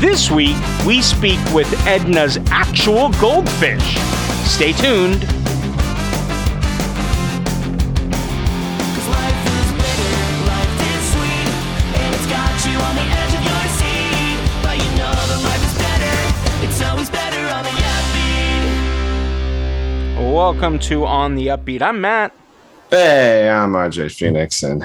This week, we speak with Edna's actual goldfish. Stay tuned. Welcome to On the Upbeat. I'm Matt. Hey, I'm RJ Phoenix. And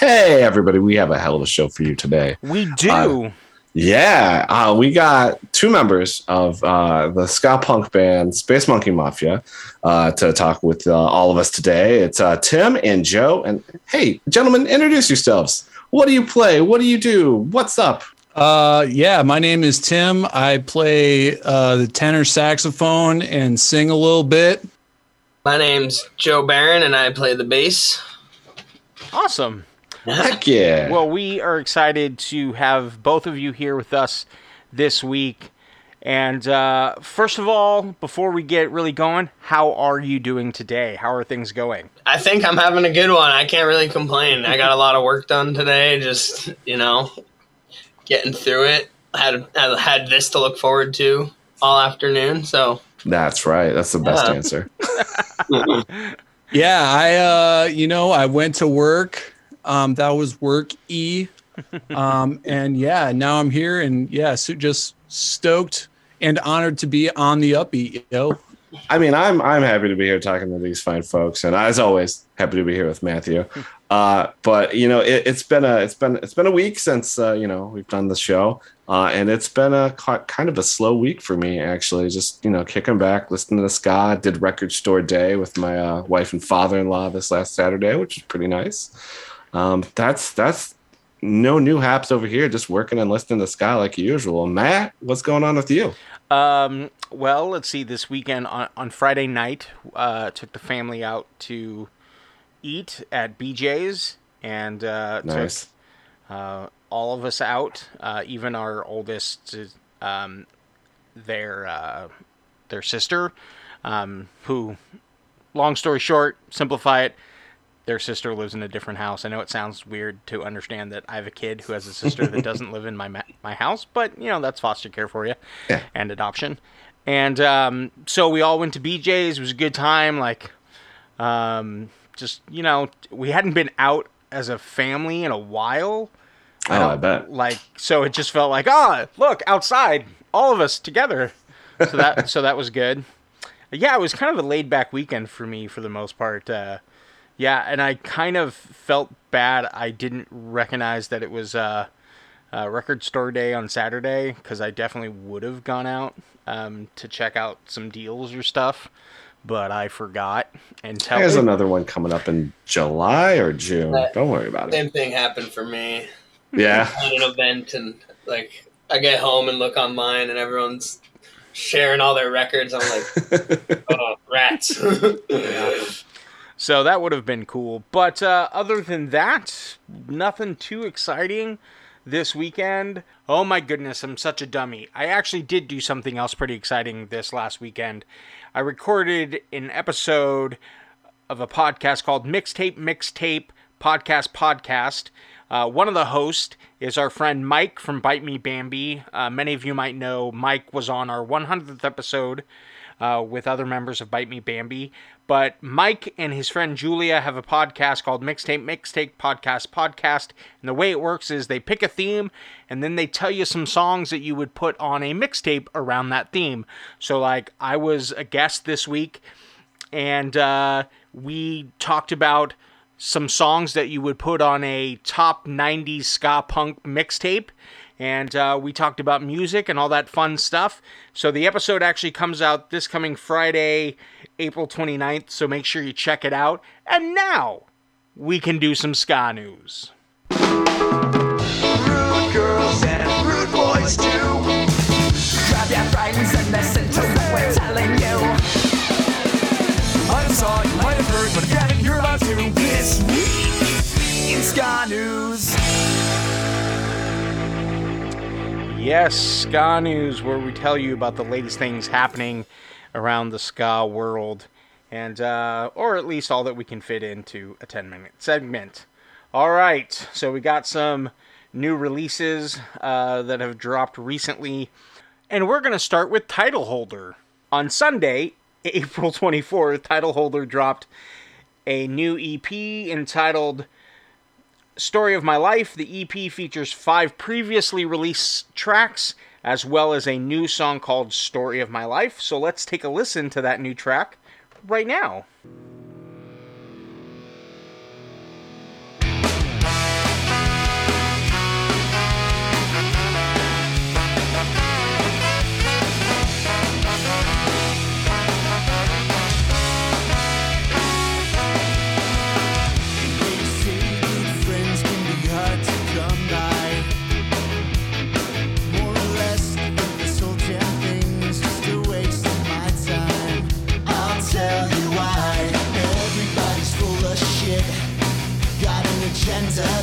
hey, everybody, we have a hell of a show for you today. We do. We got two members of the ska punk band Space Monkey Mafia to talk with all of us today. It's Tim and Joe. And hey, gentlemen, introduce yourselves. What do you play? What do you do? What's up? My name is Tim. I play the tenor saxophone and sing a little bit. My name's Joe Barron, and I play the bass. Awesome. Heck yeah. Well, we are excited to have both of you here with us this week. And first of all, before we get really going, how are you doing today? How are things going? I think I'm having a good one. I can't really complain. I got a lot of work done today, just, getting through it. I had this to look forward to all afternoon, so... That's right. That's the best answer. Yeah, I went to work. That was work E. And yeah, now I'm here and so just stoked and honored to be on the Upbeat, I mean, I'm happy to be here talking to these fine folks, and as always, happy to be here with Matthew. But it's been a week since we've done the show, and it's been a kind of a slow week for me actually. Just kicking back, listening to ska. Did Record Store Day with my wife and father-in-law this last Saturday, which was pretty nice. That's no new haps over here. Just working and listening to ska like usual. Matt, what's going on with you? Well, let's see. This weekend on Friday night, took the family out to eat at BJ's, and nice. Took all of us out. Even our oldest, their sister, who, long story short, simplify it. Their sister lives in a different house. I know it sounds weird to understand that I have a kid who has a sister that doesn't live in my house, but that's foster care for you, yeah, and adoption. And so we all went to BJ's. It was a good time. Like, we hadn't been out as a family in a while. Oh, I bet. Like, so it just felt like, look, outside, all of us together. So that that was good. Yeah, it was kind of a laid back weekend for me for the most part. Yeah, and I kind of felt bad. I didn't recognize that it was Record Store Day on Saturday, because I definitely would have gone out to check out some deals or stuff, but I forgot. There's another one coming up in July or June. Don't worry about it. Same thing happened for me. Yeah. I had an event, and I get home and look online, and everyone's sharing all their records. I'm like, oh, rats. Yeah. So that would have been cool. But other than that, nothing too exciting this weekend. Oh my goodness, I'm such a dummy. I actually did do something else pretty exciting this last weekend. I recorded an episode of a podcast called Mixtape Mixtape Podcast Podcast. One of the hosts is our friend Mike from Bite Me Bambi. Many of you might know Mike was on our 100th episode with other members of Bite Me Bambi. But Mike and his friend Julia have a podcast called Mixtape Mixtape Podcast Podcast. And the way it works is they pick a theme, and then they tell you some songs that you would put on a mixtape around that theme. So, I was a guest this week, and we talked about some songs that you would put on a top 90s ska punk mixtape. And we talked about music and all that fun stuff. So the episode actually comes out this coming Friday, April 29th. So make sure you check it out. And now we can do some ska news. Rude girls and rude boys too. Grab your friends and listen to what we're telling you. I'm sorry, you might have heard, but again, you're about to this week in ska news. Yes, ska news, where we tell you about the latest things happening around the ska world, and or at least all that we can fit into a 10-minute segment. All right, so we got some new releases that have dropped recently. And we're going to start with Titleholder. On Sunday, April 24th, Titleholder dropped a new EP entitled Story of My Life. The EP features 5 previously released tracks, as well as a new song called Story of My Life. So let's take a listen to that new track right now.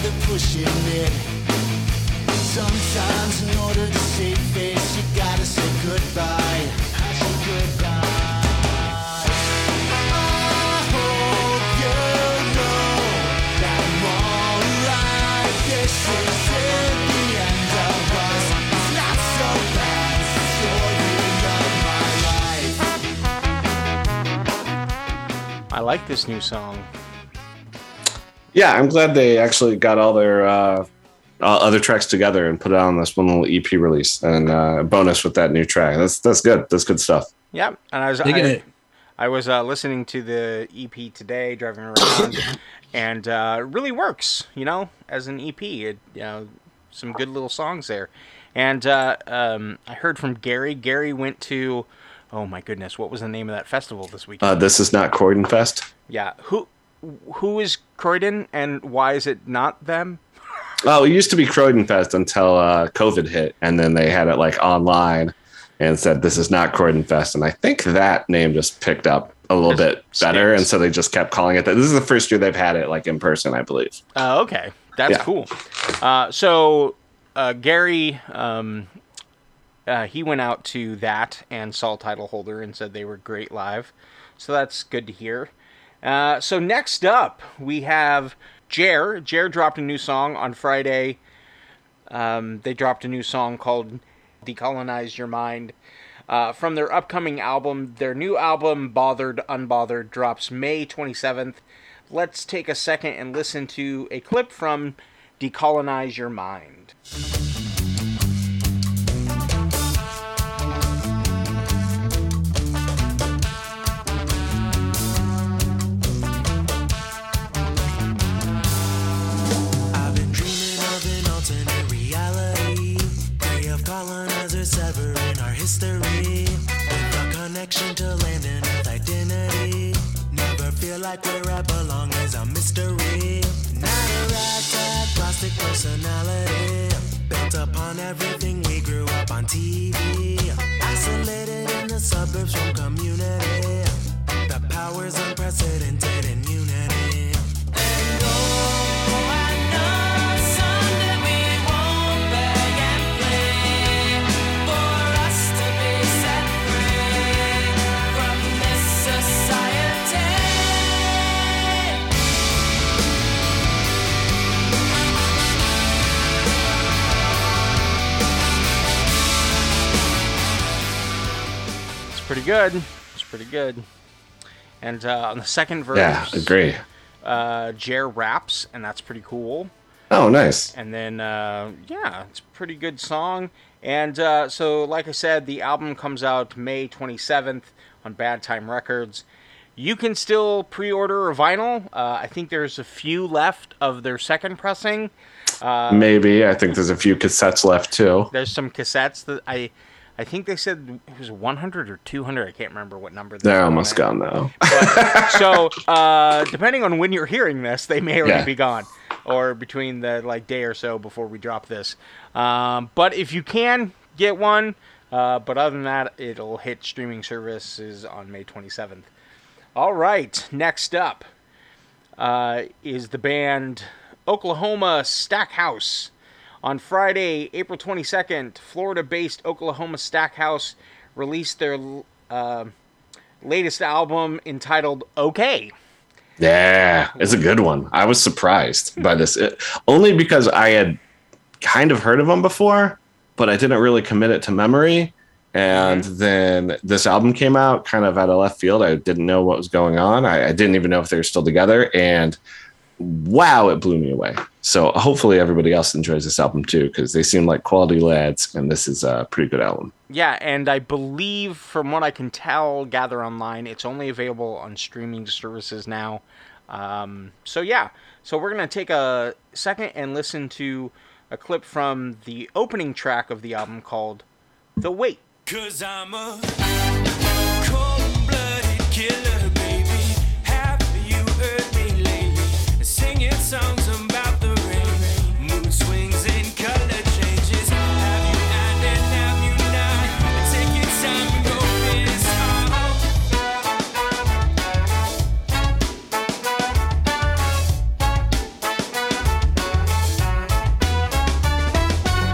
They're pushing it. Sometimes in order to save face, you gotta say goodbye. I say goodbye. I like this new song. Yeah, I'm glad they actually got all their other tracks together and put it on this one little EP release and bonus with that new track. That's good. That's good stuff. Yeah, and I was listening to the EP today, driving around, and it really works. You know, as an EP, some good little songs there. And I heard from Gary. Gary went to, oh my goodness, what was the name of that festival this weekend? This is not Croydon Fest. Yeah, Who is Croydon and why is it not them? Oh, it used to be Croydon Fest until COVID hit, and then they had it like online and said this is not Croydon Fest, and I think that name just picked up a little bit better, and so they just kept calling it that. This is the first year they've had it like in person, I believe. Oh, okay, that's cool. So Gary, he went out to that and saw Titleholder and said they were great live, so that's good to hear. So next up, we have Jer. Jer dropped a new song on Friday. They dropped a new song called Decolonize Your Mind. From their upcoming album, their new album, Bothered Unbothered, drops May 27th. Let's take a second and listen to a clip from Decolonize Your Mind. Severing our history with our connection to land and Earth identity. Never feel like where I belong is a mystery. Not a ragtag plastic personality built upon everything we grew up on TV. Isolated in the suburbs from community, the power's unprecedented in unity. And oh, I know pretty good. It's pretty good. And on the second verse, yeah, agree. Jer raps, and that's pretty cool. Oh, nice. And then, it's a pretty good song. And so, like I said, the album comes out May 27th on Bad Time Records. You can still pre-order a vinyl. I think there's a few left of their second pressing. Maybe. I think there's a few cassettes left, too. There's some cassettes that I think they said it was 100 or 200. I can't remember what number. They're almost gone, though. So depending on when you're hearing this, they may already be gone, or between the day or so before we drop this. But if you can get one, but other than that, it'll hit streaming services on May 27th. All right, next up is the band Oklahoma Stackhouse. On Friday, April 22nd, Florida-based Oklahoma Stackhouse released their latest album entitled Okay. Yeah, it's a good one. I was surprised by this, only because I had kind of heard of them before, but I didn't really commit it to memory. And then this album came out kind of out of left field. I didn't know what was going on. I didn't even know if they were still together. And wow, it blew me away. So hopefully everybody else enjoys this album too, because they seem like quality lads, and this is a pretty good album. Yeah, and I believe, from what I can tell, gather online, it's only available on streaming services now. So we're going to take a second and listen to a clip from the opening track of the album called The Wait. 'Cause I'm a cold-blooded killer, baby. Have you heard me lately? Singing songs about the rain, mood swings and color changes. Have you not and have you not? Take your time and go piss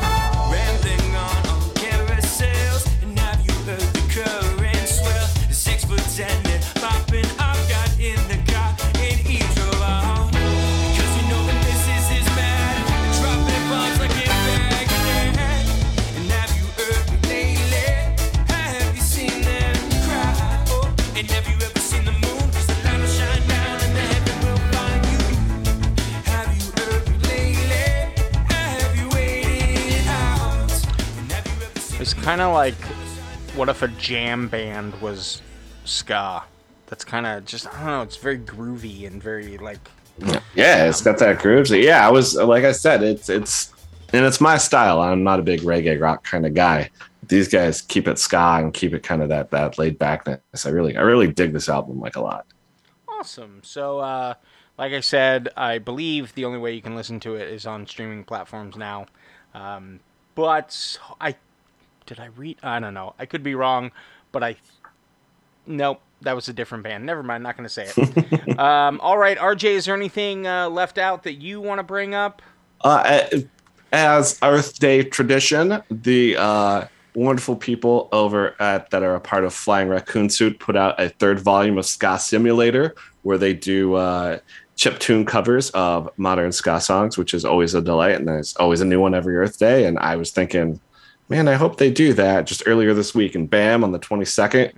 off. Rambling on carousels. And have you heard the current swell? 6 foot ten, then popping. I got in the car and he drove out. Because you know that this is bad. Dropping bombs like it back then. And have you heard me lately? Have you seen them cry? Oh, and have you ever seen the moon? 'Cause the light will shine down and the heaven will find you. Have you heard me lately? Have you waited out? And have you ever seen It's kind of like, what if a jam band was ska? That's kind of just, I don't know, it's very groovy and very like... Yeah, it's got that groove. So yeah, I was, like I said, it's my style. I'm not a big reggae rock kind of guy. These guys keep it ska and keep it kind of that laid backness. I really dig this album like a lot. Awesome. So, like I said, I believe the only way you can listen to it is on streaming platforms now. But I don't know. I could be wrong, but nope, that was a different band. Never mind, not going to say it. All right, RJ, is there anything left out that you want to bring up? As Earth Day tradition, the wonderful people over at that are a part of Flying Raccoon Suit put out a third volume of Ska Simulator, where they do chiptune covers of modern ska songs, which is always a delight, and there's always a new one every Earth Day. And I was thinking, man, I hope they do that just earlier this week, and bam, on the 22nd,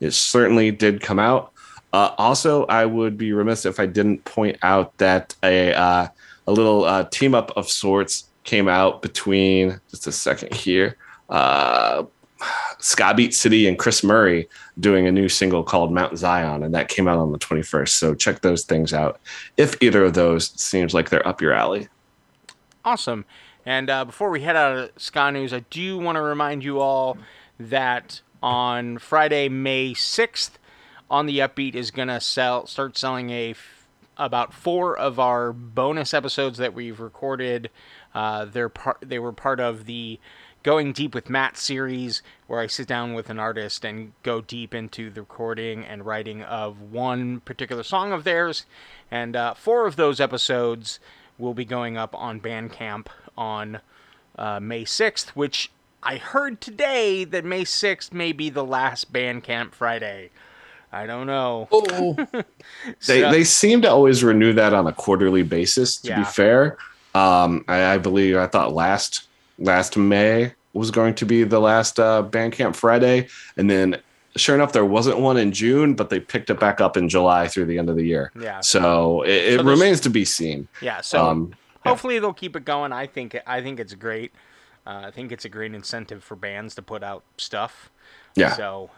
it certainly did come out. Also, I would be remiss if I didn't point out that a little team up of sorts came out between, just a second here, Ska Beat City and Chris Murray doing a new single called Mount Zion, and that came out on the 21st. So check those things out if either of those seems like they're up your alley. Awesome. And before we head out of Ska News, I do want to remind you all that on Friday, May 6th, On the Upbeat is going to start selling about four of our bonus episodes that we've recorded. They were part of the Going Deep with Matt series, where I sit down with an artist and go deep into the recording and writing of one particular song of theirs. And four of those episodes will be going up on Bandcamp on May 6th, which I heard today that May 6th may be the last Bandcamp Friday. I don't know. Oh. They seem to always renew that on a quarterly basis, to be fair. I thought last May was going to be the last Bandcamp Friday. And then sure enough, there wasn't one in June, but they picked it back up in July through the end of the year. Yeah. So it remains to be seen. Yeah. So hopefully they'll keep it going. I think it's great. I think it's a great incentive for bands to put out stuff. Yeah. So,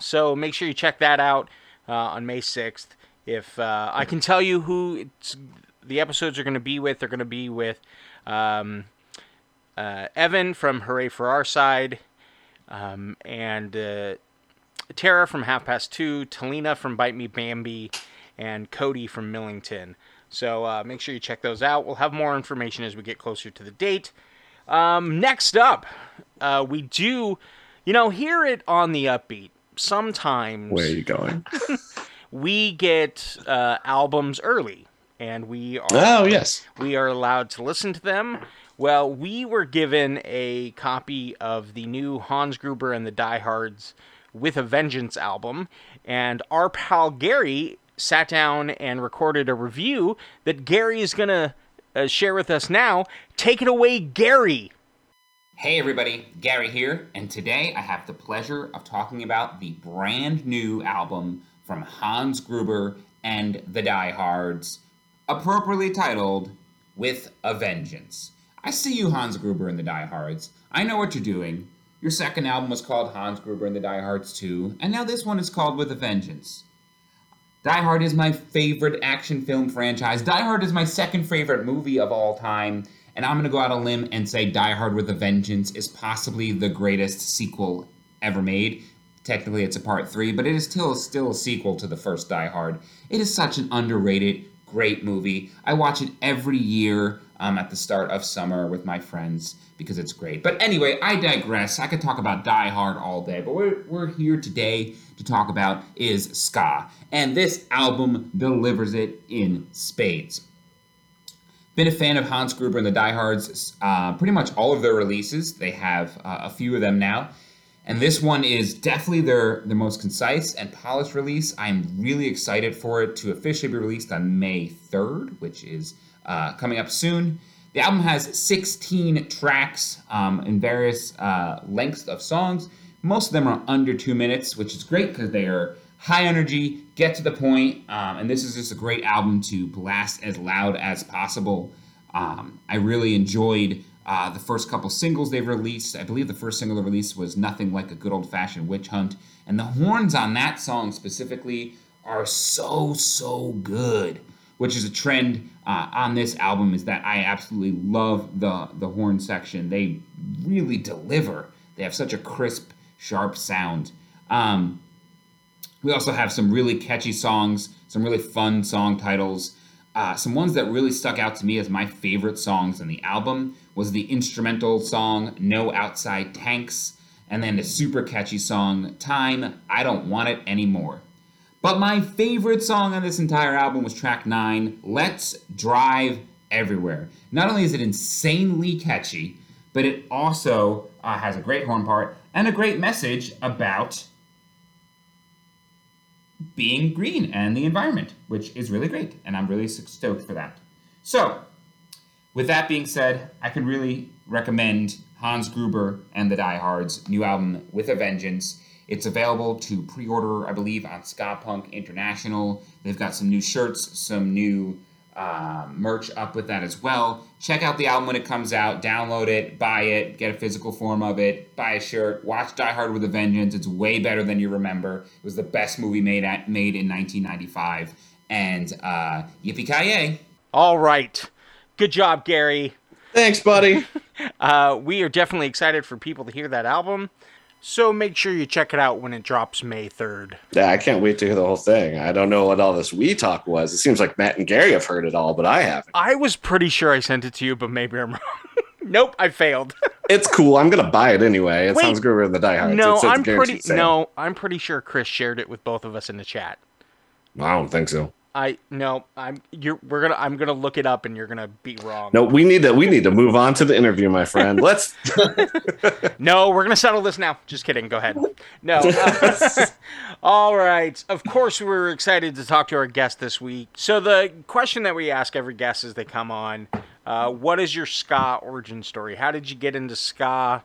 So make sure you check that out on May 6th. If I can tell you who the episodes are going to be with. They're going to be with Evan from Hooray for Our Side, and Tara from Half Past Two, Talina from Bite Me Bambi, and Cody from Millington. So make sure you check those out. We'll have more information as we get closer to the date. Next up, we do, here at On the Upbeat, sometimes... Where are you going? We get albums early, and we are... Oh, yes. We are allowed to listen to them. Well, we were given a copy of the new Hans Gruber and the Die Hards With a Vengeance album, and our pal Gary sat down and recorded a review that Gary is going to share with us now. Take it away, Gary. Hey everybody, Gary here, and today I have the pleasure of talking about the brand new album from Hans Gruber and the Die Hards, appropriately titled With a Vengeance. I see you, Hans Gruber and the Die Hards. I know what you're doing. Your second album was called Hans Gruber and the Die Hards 2, and now this one is called With a Vengeance. Die Hard is my favorite action film franchise. Die Hard is my second favorite movie of all time, and I'm going to go out on a limb and say Die Hard with a Vengeance is possibly the greatest sequel ever made. Technically, it's a part 3, but it is still a sequel to the first Die Hard. It is such an underrated, great movie. I watch it every year at the start of summer with my friends because it's great. But anyway, I digress. I could talk about Die Hard all day, but we're here today to talk about is ska. And this album delivers it in spades. Been a fan of Hans Gruber and the Die Hards, pretty much all of their releases. They have a few of them now. And this one is definitely their most concise and polished release. I'm really excited for it to officially be released on May 3rd, which is coming up soon. The album has 16 tracks in various lengths of songs. Most of them are under 2 minutes, which is great because they are high energy, get to the point, and this is just a great album to blast as loud as possible. I really enjoyed the first couple singles they've released. I believe the first single they released was Nothing Like a Good Old-Fashioned Witch Hunt. And the horns on that song specifically are so good, which is a trend on this album, is that I absolutely love the horn section. They really deliver. They have such a crisp, sharp sound. We also have some really catchy songs, some really fun song titles. Some ones that really stuck out to me as my favorite songs in the album was the instrumental song, No Outside Tanks, and then the super catchy song, Time, I Don't Want It Anymore. But my favorite song on this entire album was track 9, Let's Drive Everywhere. Not only is it insanely catchy, but it also has a great horn part and a great message about being green and the environment, which is really great, and I'm really stoked for that. So, with that being said, I can really recommend Hans Gruber and the Die Hards' new album, With a Vengeance. It's available to pre-order, I believe, on Ska Punk International. They've got some new shirts, some new merch up with that as well. Check out the album when it comes out, download it, buy it, get a physical form of it, buy a shirt, watch Die Hard with a Vengeance. It's way better than you remember. It was the best movie made in 1995, and yippee-ki-yay. All right. Good job, Gary. Thanks, buddy. We are definitely excited for people to hear that album, so make sure you check it out when it drops May 3rd. Yeah, I can't wait to hear the whole thing. I don't know what all this Wii talk was. It seems like Matt and Gary have heard it all, but I haven't. I was pretty sure I sent it to you, but maybe I'm wrong. Nope, I failed. It's cool. I'm going to buy it anyway. It sounds Gruber and the Die Hards. No, I'm pretty sure Chris shared it with both of us in the chat. I don't think so. I'm gonna look it up, and you're gonna be wrong. No, we need to move on to the interview, my friend. Let's. No, we're gonna settle this now. Just kidding. Go ahead. No. All right. Of course, we're excited to talk to our guest this week. So the question that we ask every guest as they come on: what is your ska origin story? How did you get into ska?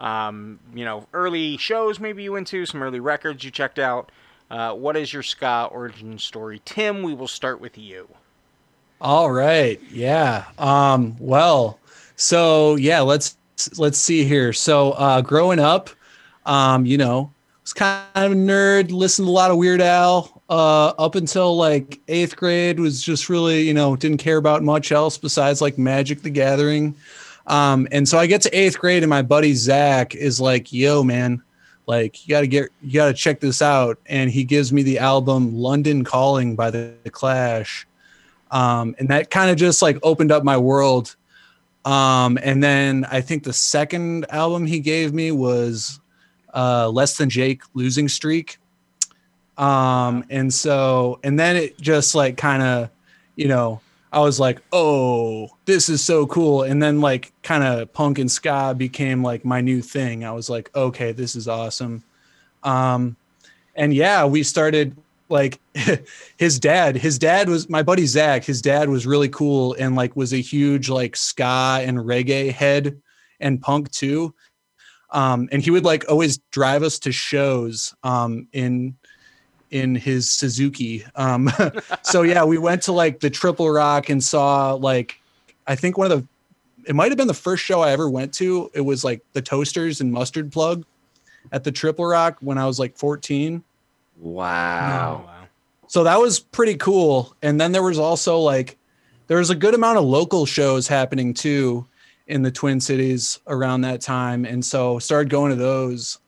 Early shows maybe you went to, some early records you checked out. What is your ska origin story? Tim, we will start with you. All right. Yeah. Let's see here. So, growing up, was kind of a nerd, listened to a lot of Weird Al, up until like 8th grade, was just really, didn't care about much else besides like Magic the Gathering. And so I get to 8th grade and my buddy Zach is like, yo, man, like you gotta check this out. And he gives me the album London Calling by the Clash. And that kind of just like opened up my world. And then I think the second album he gave me was Less Than Jake, Losing Streak. And then it just like kind of, I was like, oh, this is so cool. And then like kind of punk and ska became like my new thing. I was like, okay, this is awesome. And yeah, we started, like his dad was my buddy Zach. His dad was really cool and like was a huge like ska and reggae head and punk too. And he would like always drive us to shows in his Suzuki. So yeah, we went to like the Triple Rock and saw like, I think it might've been the first show I ever went to. It was like the Toasters and Mustard Plug at the Triple Rock when I was like 14. Wow. Yeah. So that was pretty cool. And then there was also like, there was a good amount of local shows happening too in the Twin Cities around that time. And so started going to those.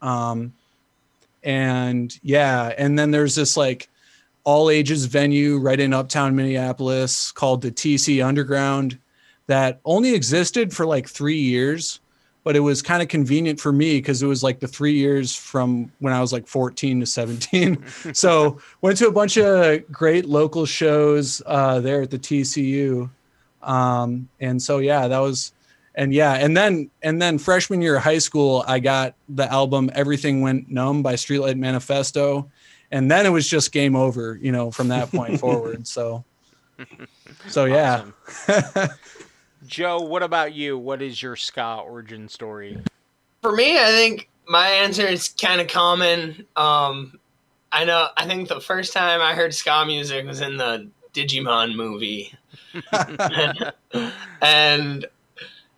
And yeah. And then there's this like all ages venue right in uptown Minneapolis called the TC Underground that only existed for like 3 years, but it was kind of convenient for me because it was like the 3 years from when I was like 14 to 17. So went to a bunch of great local shows there at the TCU. And so, yeah, that was, and yeah. And then freshman year of high school, I got the album Everything Went Numb by Streetlight Manifesto. And then it was just game over, you know, from that point forward. So yeah. Awesome. Joe, what about you? What is your ska origin story? For me, I think my answer is kind of common. I think the first time I heard ska music was in the Digimon movie. And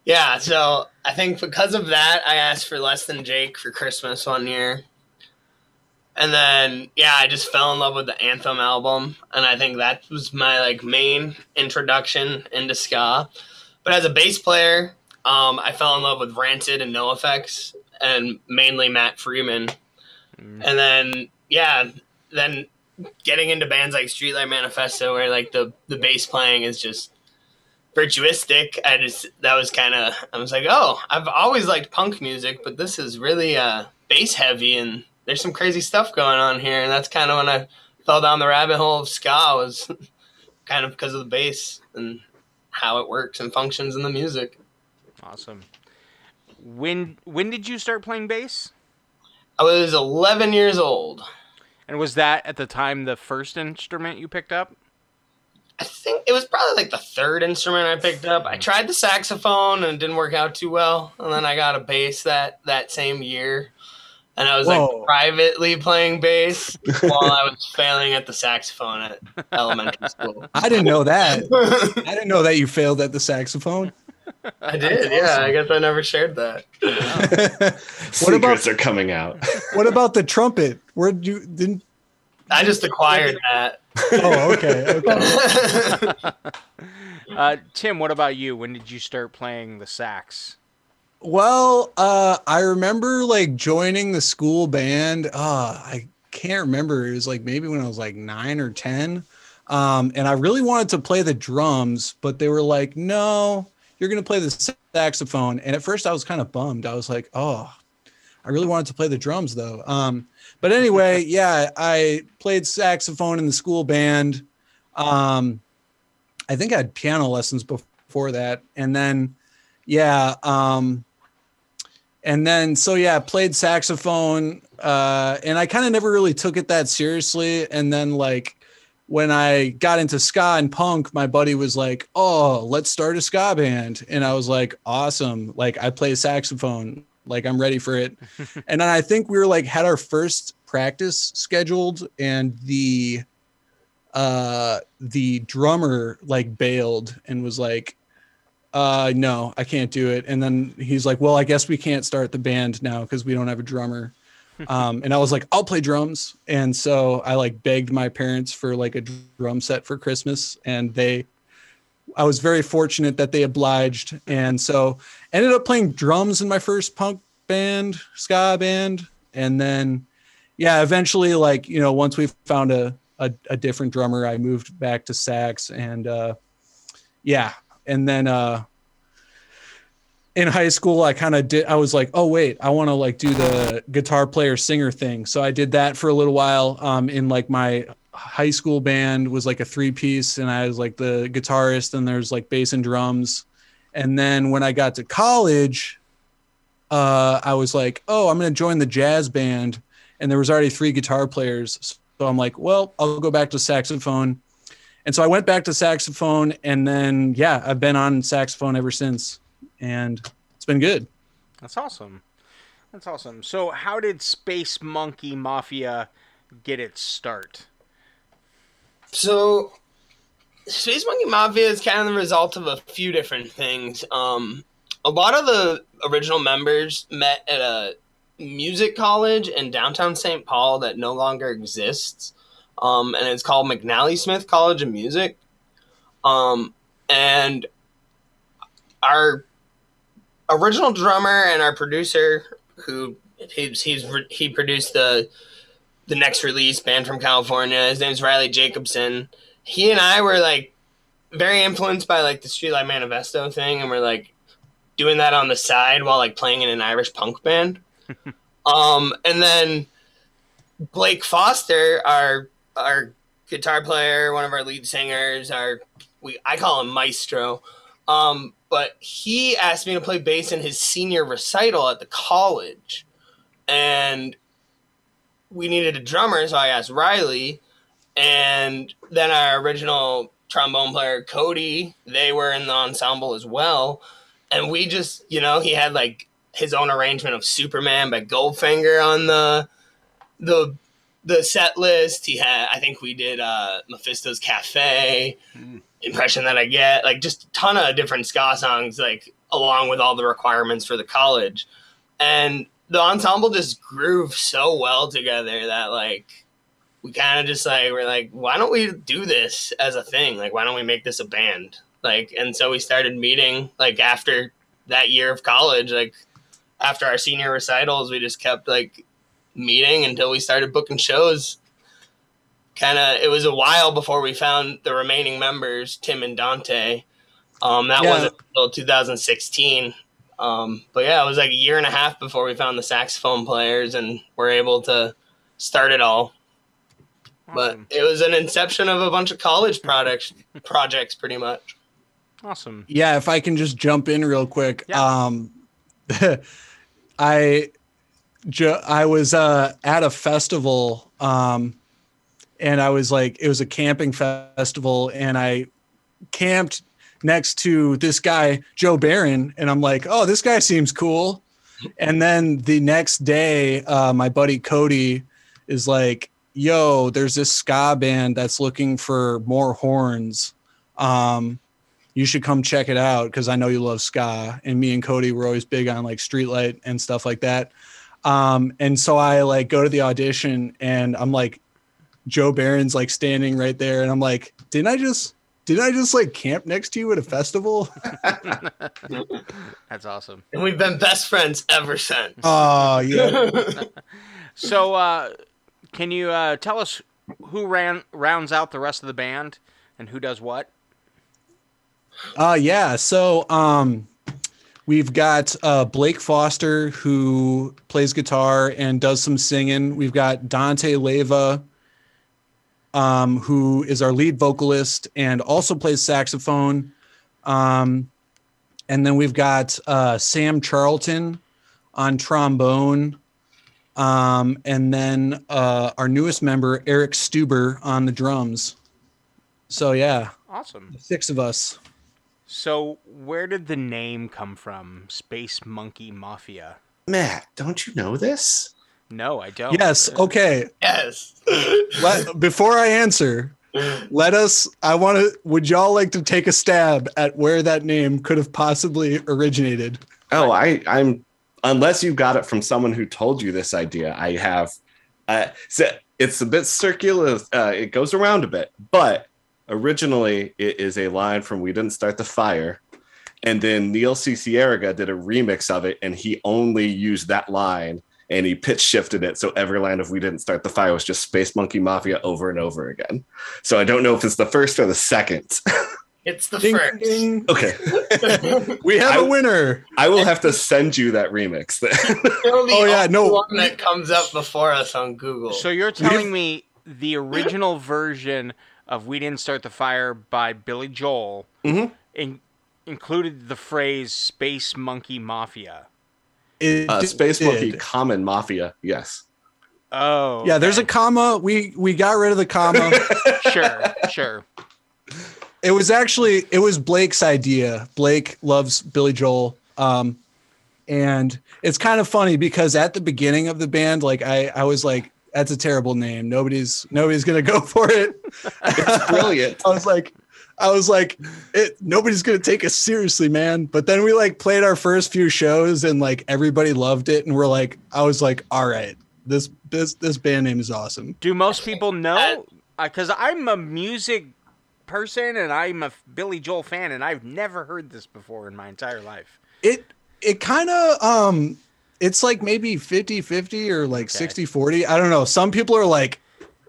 yeah, so I think because of that, I asked for Less Than Jake for Christmas one year. And then, yeah, I just fell in love with the Anthem album. And I think that was my like main introduction into ska. But as a bass player, I fell in love with Rancid and NoFX and mainly Matt Freeman. Mm. And then, yeah, then getting into bands like Streetlight Manifesto where like the bass playing is just virtuistic. I was like, oh, I've always liked punk music, but this is really bass heavy and there's some crazy stuff going on here. And that's kind of when I fell down the rabbit hole of ska, was kind of because of the bass and how it works and functions in the music. Awesome. When did you start playing bass? I was 11 years old. And was that at the time the first instrument you picked up? I think it was probably like the third instrument I picked up. I tried the saxophone and it didn't work out too well. And then I got a bass that same year. And I was like privately playing bass while I was failing at the saxophone at elementary school. I didn't know that. I didn't know that you failed at the saxophone. I did. Yeah, awesome. I guess I never shared that. Wow. Secrets are coming out. What about the trumpet? I just acquired that. Oh, okay. Tim, what about you? When did you start playing the sax? Well, I remember like joining the school band. I can't remember. It was like maybe when I was like 9 or 10. And I really wanted to play the drums, but they were like, no, you're going to play the saxophone. And at first I was kind of bummed. I was like, oh, I really wanted to play the drums though. But anyway, yeah, I played saxophone in the school band. I think I had piano lessons before that. And then, yeah. So played saxophone, and I kind of never really took it that seriously. And then like when I got into ska and punk, my buddy was like, oh, let's start a ska band. And I was like, awesome. Like I play saxophone, like I'm ready for it. And then I think we were like, had our first practice scheduled and the drummer like bailed and was like, no, I can't do it. And then he's like, well, I guess we can't start the band now because we don't have a drummer. And I was like, I'll play drums. And so I like begged my parents for like a drum set for Christmas. And I was very fortunate that they obliged. And so ended up playing drums in my first punk band, ska band. And then, yeah, eventually like, you know, once we found a different drummer, I moved back to sax and, yeah. And then in high school, I was like, oh, wait, I want to like do the guitar player singer thing. So I did that for a little while in like my high school band was like a 3-piece and I was like the guitarist and there's like bass and drums. And then when I got to college, I was like, oh, I'm going to join the jazz band. And there was already 3 guitar players. So I'm like, well, I'll go back to saxophone. And so I went back to saxophone, and then, yeah, I've been on saxophone ever since, and it's been good. That's awesome. That's awesome. So how did Space Monkey Mafia get its start? So Space Monkey Mafia is kind of the result of a few different things. A lot of the original members met at a music college in downtown St. Paul that no longer exists. And it's called McNally Smith College of Music. And our original drummer and our producer, who he produced the next release, Band from California, his name's Riley Jacobson. He and I were like very influenced by like the Streetlight Manifesto thing, and we're like doing that on the side while like playing in an Irish punk band. And then Blake Foster, our guitar player, one of our lead singers, I call him Maestro. But he asked me to play bass in his senior recital at the college, and we needed a drummer, so I asked Riley, and then our original trombone player, Cody, they were in the ensemble as well, and we just, you know, he had, like, his own arrangement of Superman by Goldfinger on the set list. He had, I think we did Mephisto's Cafe, Impression That I Get, like just a ton of different ska songs, like along with all the requirements for the college. And the ensemble just grooved so well together that like we kind of just like, we're like, why don't we do this as a thing? Like, why don't we make this a band? Like, and so we started meeting like after that year of college, like after our senior recitals, we just kept like meeting until we started booking shows. Kind of, it was a while before we found the remaining members, Tim and Dante. That wasn't until 2016. But yeah, it was like a year and a half before we found the saxophone players and were able to start it all. Awesome. But it was an inception of a bunch of college projects pretty much. Awesome. Yeah, if I can just jump in real quick. Yeah. I was at a festival, and I was like, it was a camping festival, and I camped next to this guy, Joe Barron, and I'm like, oh, this guy seems cool. And then the next day, my buddy Cody is like, yo, there's this ska band that's looking for more horns. You should come check it out because I know you love ska. And me and Cody were always big on like Streetlight and stuff like that. And so I like go to the audition, and I'm like, Joe Barron's like standing right there, and I'm like, didn't I just like camp next to you at a festival? That's awesome. And we've been best friends ever since. Oh yeah. So can you tell us who rounds out the rest of the band and who does what? Yeah. So we've got Blake Foster, who plays guitar and does some singing. We've got Dante Leyva, who is our lead vocalist and also plays saxophone. And then we've got Sam Charlton on trombone. And then our newest member, Eric Stuber, on the drums. So, yeah. Awesome. 6 of us. So where did the name come from, Space Monkey Mafia? Matt, don't you know this? No, I don't. Yes, okay. Yes. Before I answer, would y'all like to take a stab at where that name could have possibly originated? Oh, I'm unless you got it from someone who told you this idea, I have. It's a bit circular. It goes around a bit, but originally it is a line from We Didn't Start the Fire. And then Neil Cicierega did a remix of it, and he only used that line, and he pitch shifted it. So every line of We Didn't Start the Fire was just Space Monkey Mafia over and over again. So I don't know if it's the first or the second. It's the first. Ding. Okay. We have a winner. I will have to send you that remix. The one that comes up before us on Google. So you're telling me the original version of We Didn't Start the Fire by Billy Joel included the phrase Space Monkey Mafia. Space Monkey Common Mafia, yes. Oh, yeah. Okay. There's a comma. We got rid of the comma. Sure. It was actually, Blake's idea. Blake loves Billy Joel. And it's kind of funny because at the beginning of the band, like I was like, that's a terrible name. Nobody's going to go for it. It's brilliant. I was like, nobody's going to take us seriously, man. But then we like played our first few shows and like everybody loved it. And we're like, I was like, all right, this band name is awesome. Do most people know? Because I'm a music person and I'm a Billy Joel fan and I've never heard this before in my entire life. It kind of, it's like maybe 50-50 or like 60-40. I don't know. Some people are like,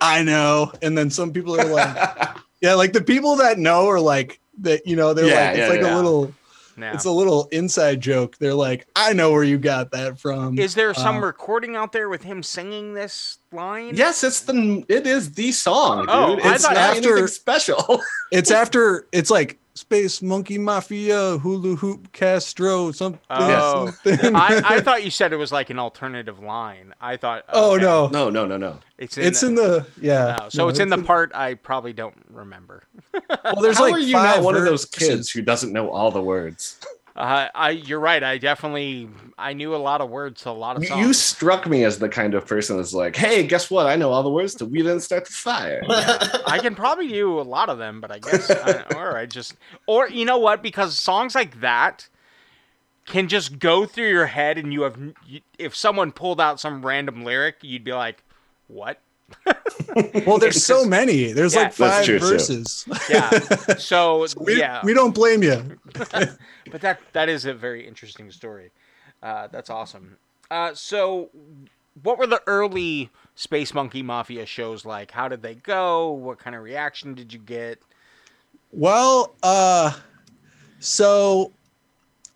I know. And then some people are like, yeah, like the people that know are like that, you know, they're it's a little inside joke. They're like, I know where you got that from. Is there some recording out there with him singing this line? Yes, it is the song. Oh, dude. It's after special. It's like Space Monkey Mafia, Hula Hoop Castro, something. Oh. Something. I thought you said it was like an alternative line. I thought. Okay. Oh no. It's in the part I probably don't remember. Well, there's like five one of those kids who doesn't know all the words. You're right. I knew a lot of words to a lot of songs. You struck me as the kind of person that's like, hey, guess what? I know all the words to We Didn't Start the Fire. Yeah, I can probably do a lot of them, but I guess, or you know what? Because songs like that can just go through your head and if someone pulled out some random lyric, you'd be like, what? Well, there's so many. There's like five verses. Yeah. So we don't blame you. But that is a very interesting story. That's awesome. So what were the early Space Monkey Mafia shows like? How did they go? What kind of reaction did you get? Well, it was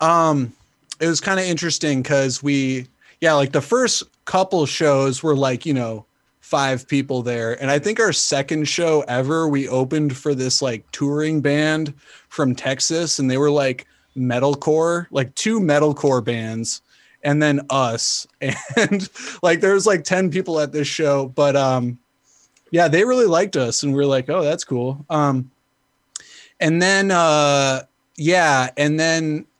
kind of interesting because like the first couple shows were like, you know, five people there. And I think our second show ever, we opened for this like touring band from Texas and they were like metalcore, like two metalcore bands and then us. And like, there was like 10 people at this show, but they really liked us and we were like, oh, that's cool. And then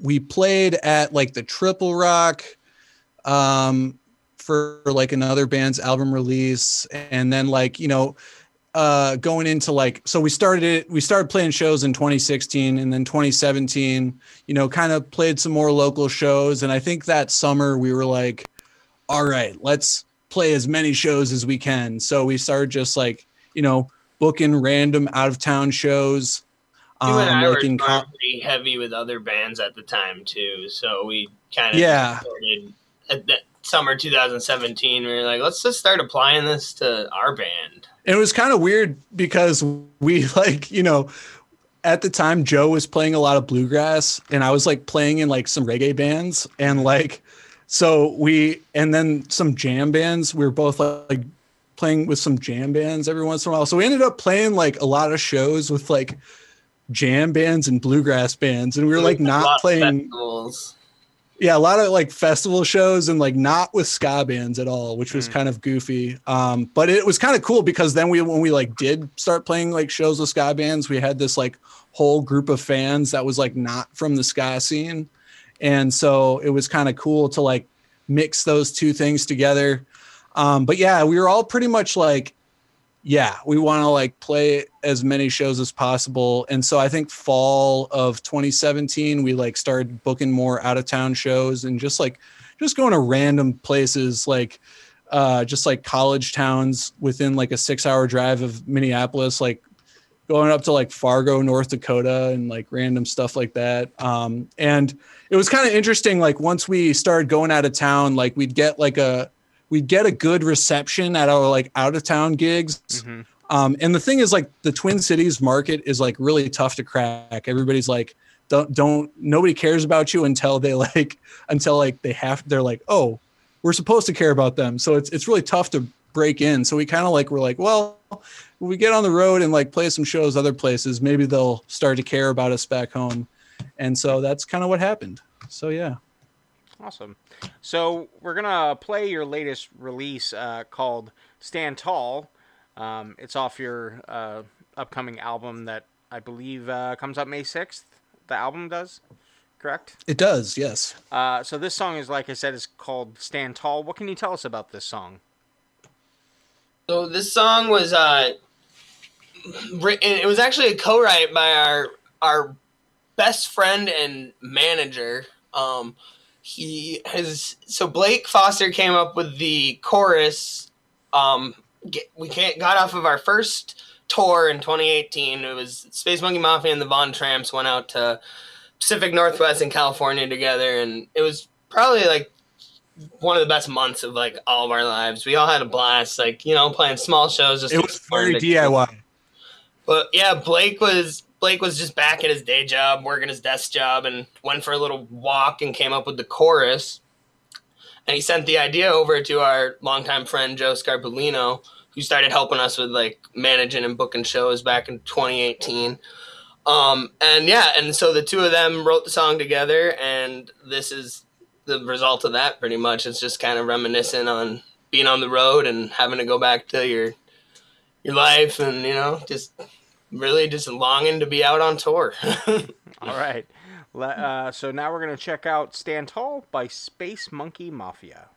we played at like the Triple Rock, for like another band's album release. And then like, you know, going into like, so we started playing shows in 2016 and then 2017, you know, kind of played some more local shows. And I think that summer we were like, all right, let's play as many shows as we can. So we started just like, you know, booking random out of town shows. You and I were pretty heavy with other bands at the time too. So we kind of started at that summer 2017, we were like, let's just start applying this to our band. It was kind of weird because we like, you know, at the time Joe was playing a lot of bluegrass and I was like playing in like some reggae bands and like, and then some jam bands, we were both like playing with some jam bands every once in a while. So we ended up playing like a lot of shows with like jam bands and bluegrass bands. And we were like not playing. Yeah, a lot of like festival shows and like not with ska bands at all, which was kind of goofy. But it was kind of cool because then when we like did start playing like shows with ska bands, we had this like whole group of fans that was like not from the ska scene. And so it was kind of cool to like mix those two things together. But yeah, we were all pretty much like, yeah, we want to like play as many shows as possible. And so I think fall of 2017, we like started booking more out of town shows and just going to random places, like just like college towns within like a 6-hour drive of Minneapolis, like going up to like Fargo, North Dakota and like random stuff like that. And it was kind of interesting. Like once we started going out of town, like we'd get a good reception at our like out of town gigs. Mm-hmm. And the thing is like the Twin Cities market is like really tough to crack. Everybody's like, nobody cares about you until they're like, oh, we're supposed to care about them. So it's really tough to break in. So we kind of like, we're like, well, we get on the road and like play some shows other places. Maybe they'll start to care about us back home. And so that's kind of what happened. So yeah. Awesome. So we're going to play your latest release called Stand Tall. It's off your upcoming album that I believe comes out May 6th. The album does, correct? It does, yes. So this song is, like I said, is called Stand Tall. What can you tell us about this song? So this song was written, it was actually a co-write by our best friend and manager. Blake Foster came up with the chorus. We got off of our first tour in 2018. It was Space Monkey Mafia and the Von Tramps went out to Pacific Northwest in California together, and it was probably like one of the best months of like all of our lives. We all had a blast, like, you know, playing small shows. Just it was very DIY. But yeah, Blake was just back at his day job, working his desk job, and went for a little walk and came up with the chorus. And he sent the idea over to our longtime friend Joe Scarpolino, who started helping us with like managing and booking shows back in 2018. And so the two of them wrote the song together, and this is the result of that pretty much. It's just kind of reminiscent on being on the road and having to go back to your life and, you know, just really just longing to be out on tour. All right. So now we're going to check out Stand Tall by Space Monkey Mafia.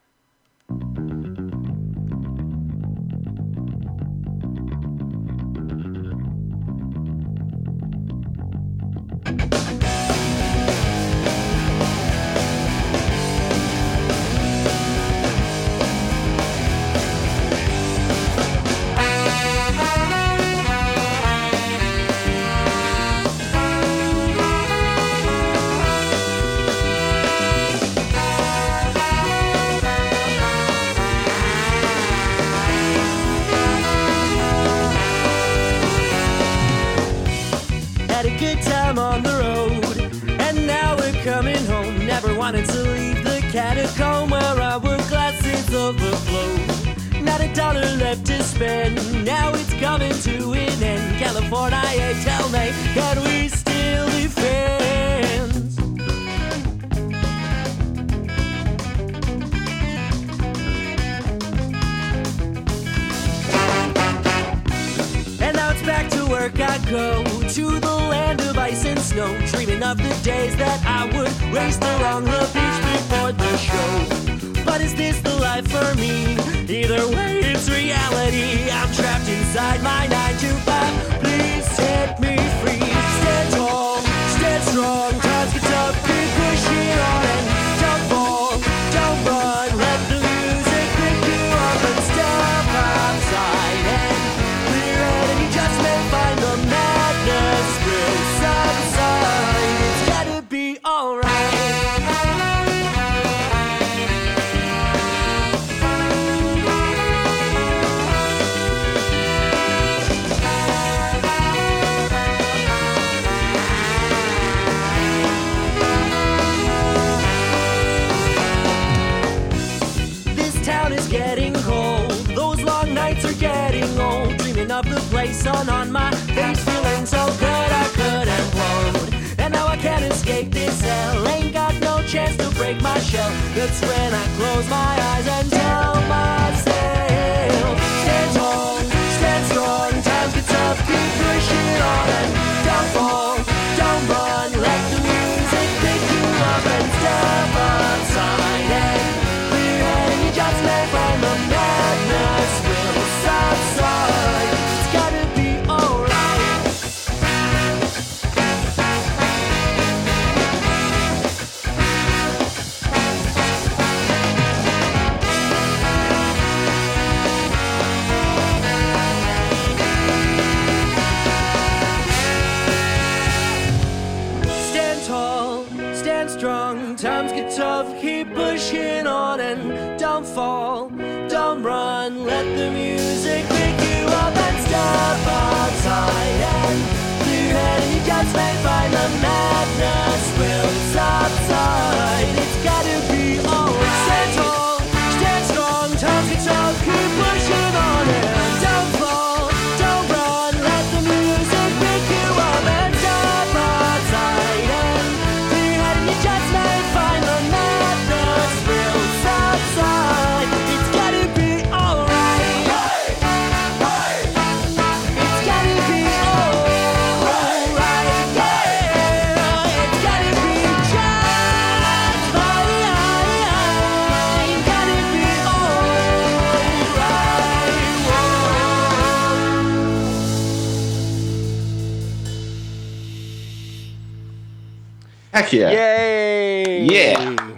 Heck yeah. Yay. Yeah.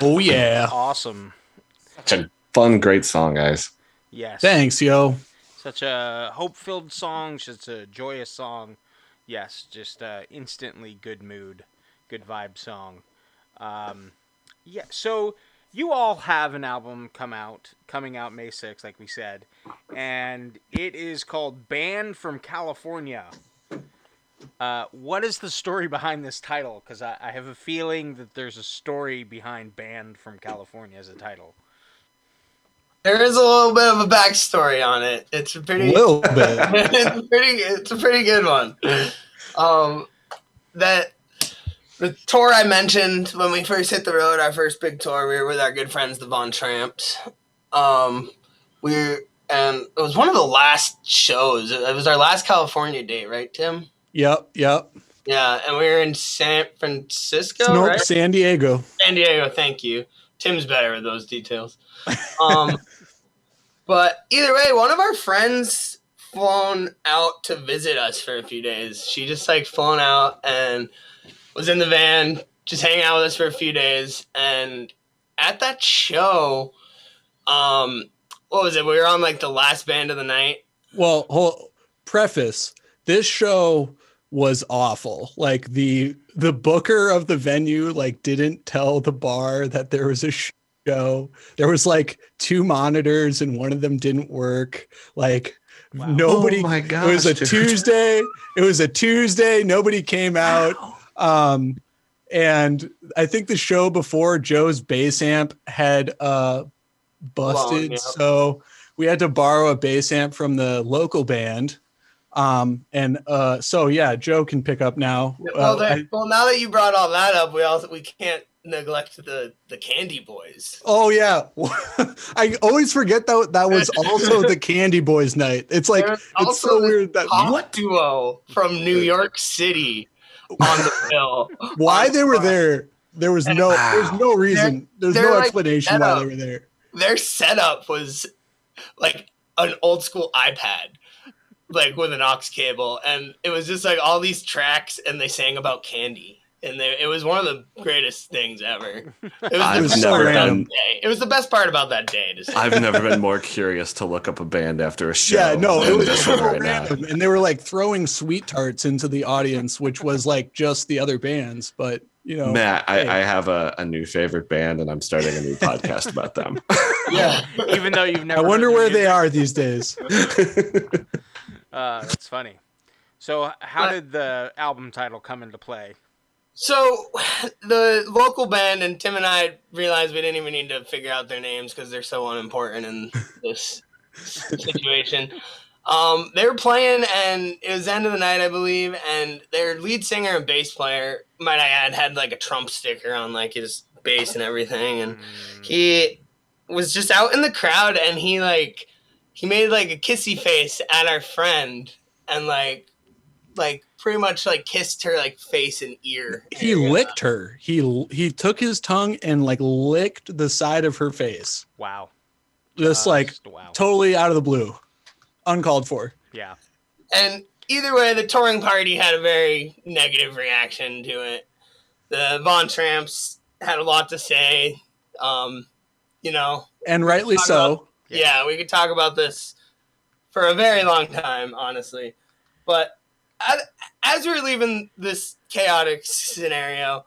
Oh, yeah. Awesome. Such a fun, great song, guys. Yes. Thanks, yo. Such a hope-filled song. Such a joyous song. Yes, just instantly good mood, good vibe song. Yeah, so you all have an album coming out May 6th, like we said, and it is called Band from California. What is the story behind this title? Because I have a feeling that there's a story behind Band from California as a title. There is a little bit of a backstory on it. It's a pretty little bit. It's a pretty good one. That the tour I mentioned when we first hit the road, our first big tour, we were with our good friends, the Von Tramps. And it was one of the last shows. It was our last California date, right, Tim? Yep. Yeah, and we were in San Francisco, right? San Diego, thank you. Tim's better with those details. But either way, one of our friends flown out to visit us for a few days. She just, flown out and was in the van, just hanging out with us for a few days. And at that show, what was it? We were on, the last band of the night. Well, preface, this show was awful. The booker of the venue didn't tell the bar that there was a show. There was 2 monitors and one of them didn't work. Wow. Nobody. Oh my gosh, it was a Tuesday. Nobody came out. Wow. And I think the show before, Joe's bass amp had busted. Wow, yeah. So we had to borrow a bass amp from the local band. Joe can pick up now. Now that you brought all that up, we can't neglect the Candy Boys. Oh yeah. I always forget that was also the Candy Boys night. It's so weird that what duo from New York City on the bill. Why they were there? There's no reason. There's no explanation why they were there. Their setup was an old school iPad. With an aux cable, and it was just all these tracks, and they sang about candy, and it was one of the greatest things ever. It was the best part about that day. I've never been more curious to look up a band after a show. Yeah, no, it was just right random, now. And they were throwing sweet tarts into the audience, which was just the other bands, but Matt, hey. I have a new favorite band, and I'm starting a new podcast about them. Yeah, even though you've never. I wonder where they are these days. That's funny. So how did the album title come into play? So the local band and Tim and I realized we didn't even need to figure out their names because they're so unimportant in this situation. They were playing, and it was the end of the night, I believe, and their lead singer and bass player, might I add, had a Trump sticker on his bass and everything, and he was just out in the crowd, and he made a kissy face at our friend and pretty much kissed her face and ear. He licked her. He took his tongue and licked the side of her face. Wow. Just wow. Totally out of the blue. Uncalled for. Yeah. And either way, the touring party had a very negative reaction to it. The Von Tramps had a lot to say. And rightly so. Yeah, we could talk about this for a very long time, honestly. But as we're leaving this chaotic scenario,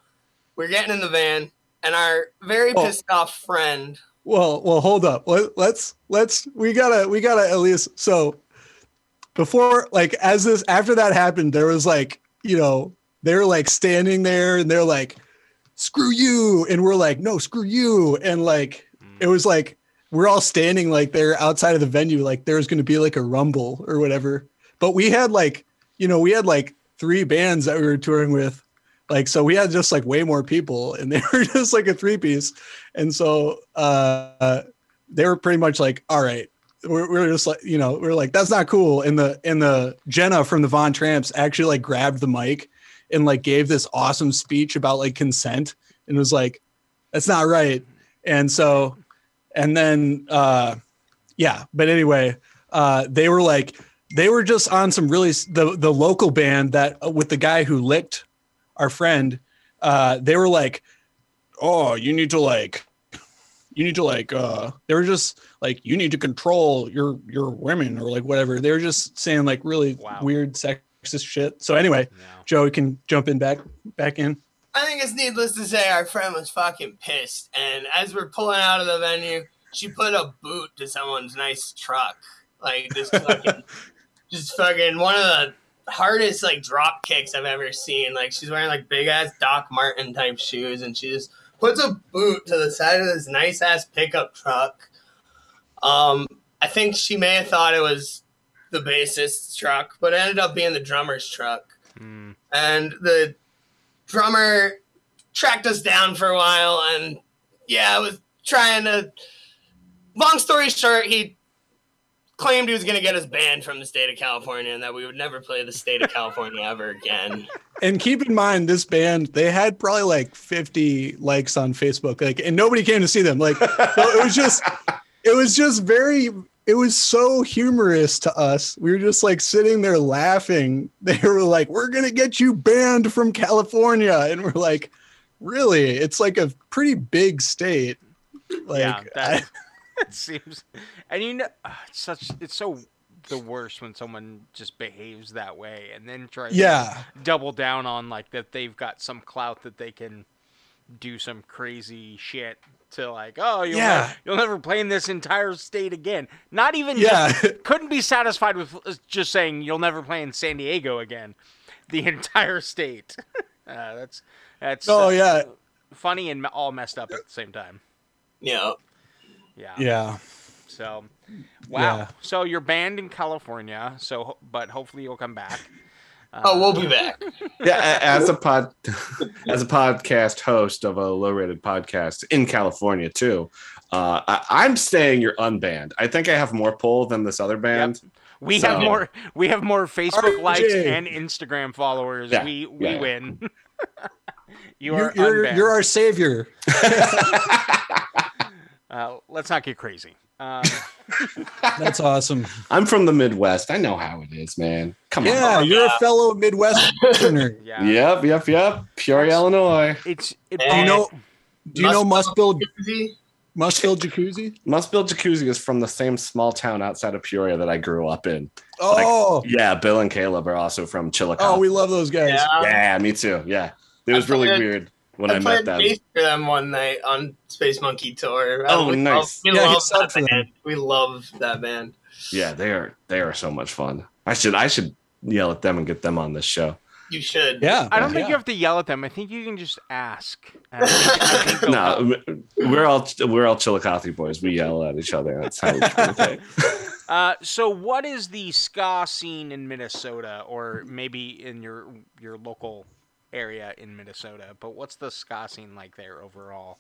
we're getting in the van, and our very pissed off friend. Well, hold up. We gotta at least. So before, after that happened, there was they were standing there, and they're "Screw you," and we're "No, screw you," and it was we're all standing there outside of the venue, there's going to be a rumble or whatever. But we had we had 3 bands that we were touring with, so we had just way more people, and they were just a 3-piece, and so they were pretty much all right, we're just we're that's not cool. And the Jenna from the Von Tramps actually grabbed the mic and gave this awesome speech about consent, and was that's not right, and so. And then, but anyway, they were just on some really the local band that with the guy who licked our friend. They were like, oh, you need to they were just like, you need to control your women or like whatever. They were just saying like really weird sexist shit. So anyway, Joe, we can jump in back in. I think it's needless to say our friend was fucking pissed, and as we're pulling out of the venue, she put a boot to someone's nice truck. Like this fucking just one of the hardest like drop kicks I've ever seen. Like she's wearing like big ass Doc Martin type shoes, and she just puts a boot to the side of this nice ass pickup truck. I think she may have thought it was the bassist's truck, but it ended up being the drummer's truck. Mm. And the drummer tracked us down for a while, and I was trying to, long story short, he claimed he was going to get us banned from the state of California and that we would never play the state of California ever again. And keep in mind, this band, they had probably like 50 likes on Facebook, like, and nobody came to see them. Like, so it was so humorous to us. We were just like sitting there laughing. They were like, we're going to get you banned from California. And we're like, really? It's like a pretty big state. Like, yeah, that seems, and you know, it's so the worst when someone just behaves that way and then tries to double down on like that. They've got some clout that they can do some crazy shit. To like, oh, you'll never play in this entire state again. Not even couldn't be satisfied with just saying you'll never play in San Diego again. The entire state. That's funny and all messed up at the same time. Yeah. So, wow. Yeah. So you're banned in California. So, but hopefully you'll come back. We'll be back. Yeah, as a podcast host of a low-rated podcast in California too, I'm saying you're unbanned. I think I have more pull than this other band. Yep. We have more Facebook likes and Instagram followers. Yeah. We win. You're unbanned. You're our savior. Let's not get crazy. That's awesome. I'm from the Midwest. I know how it is, man. Come on. Yeah, you're a fellow Midwesterner. Yeah. Yep. Peoria, Illinois. Do you know Mustville Jacuzzi? Mustville Jacuzzi is from the same small town outside of Peoria that I grew up in. Oh. Like, yeah, Bill and Caleb are also from Chillicothe. Oh, we love those guys. Yeah, me too. Yeah. It was really weird. When I met them. I played bass for them one night on Space Monkey Tour. Oh, nice. We love that band. Yeah, they are so much fun. I should yell at them and get them on this show. You should. Yeah. I don't think you have to yell at them. I think you can just ask. We're all Chillicothe boys. We yell at each other. That's how we play. So what is the ska scene in Minnesota, or maybe in your local area in Minnesota, but what's the ska scene like there overall?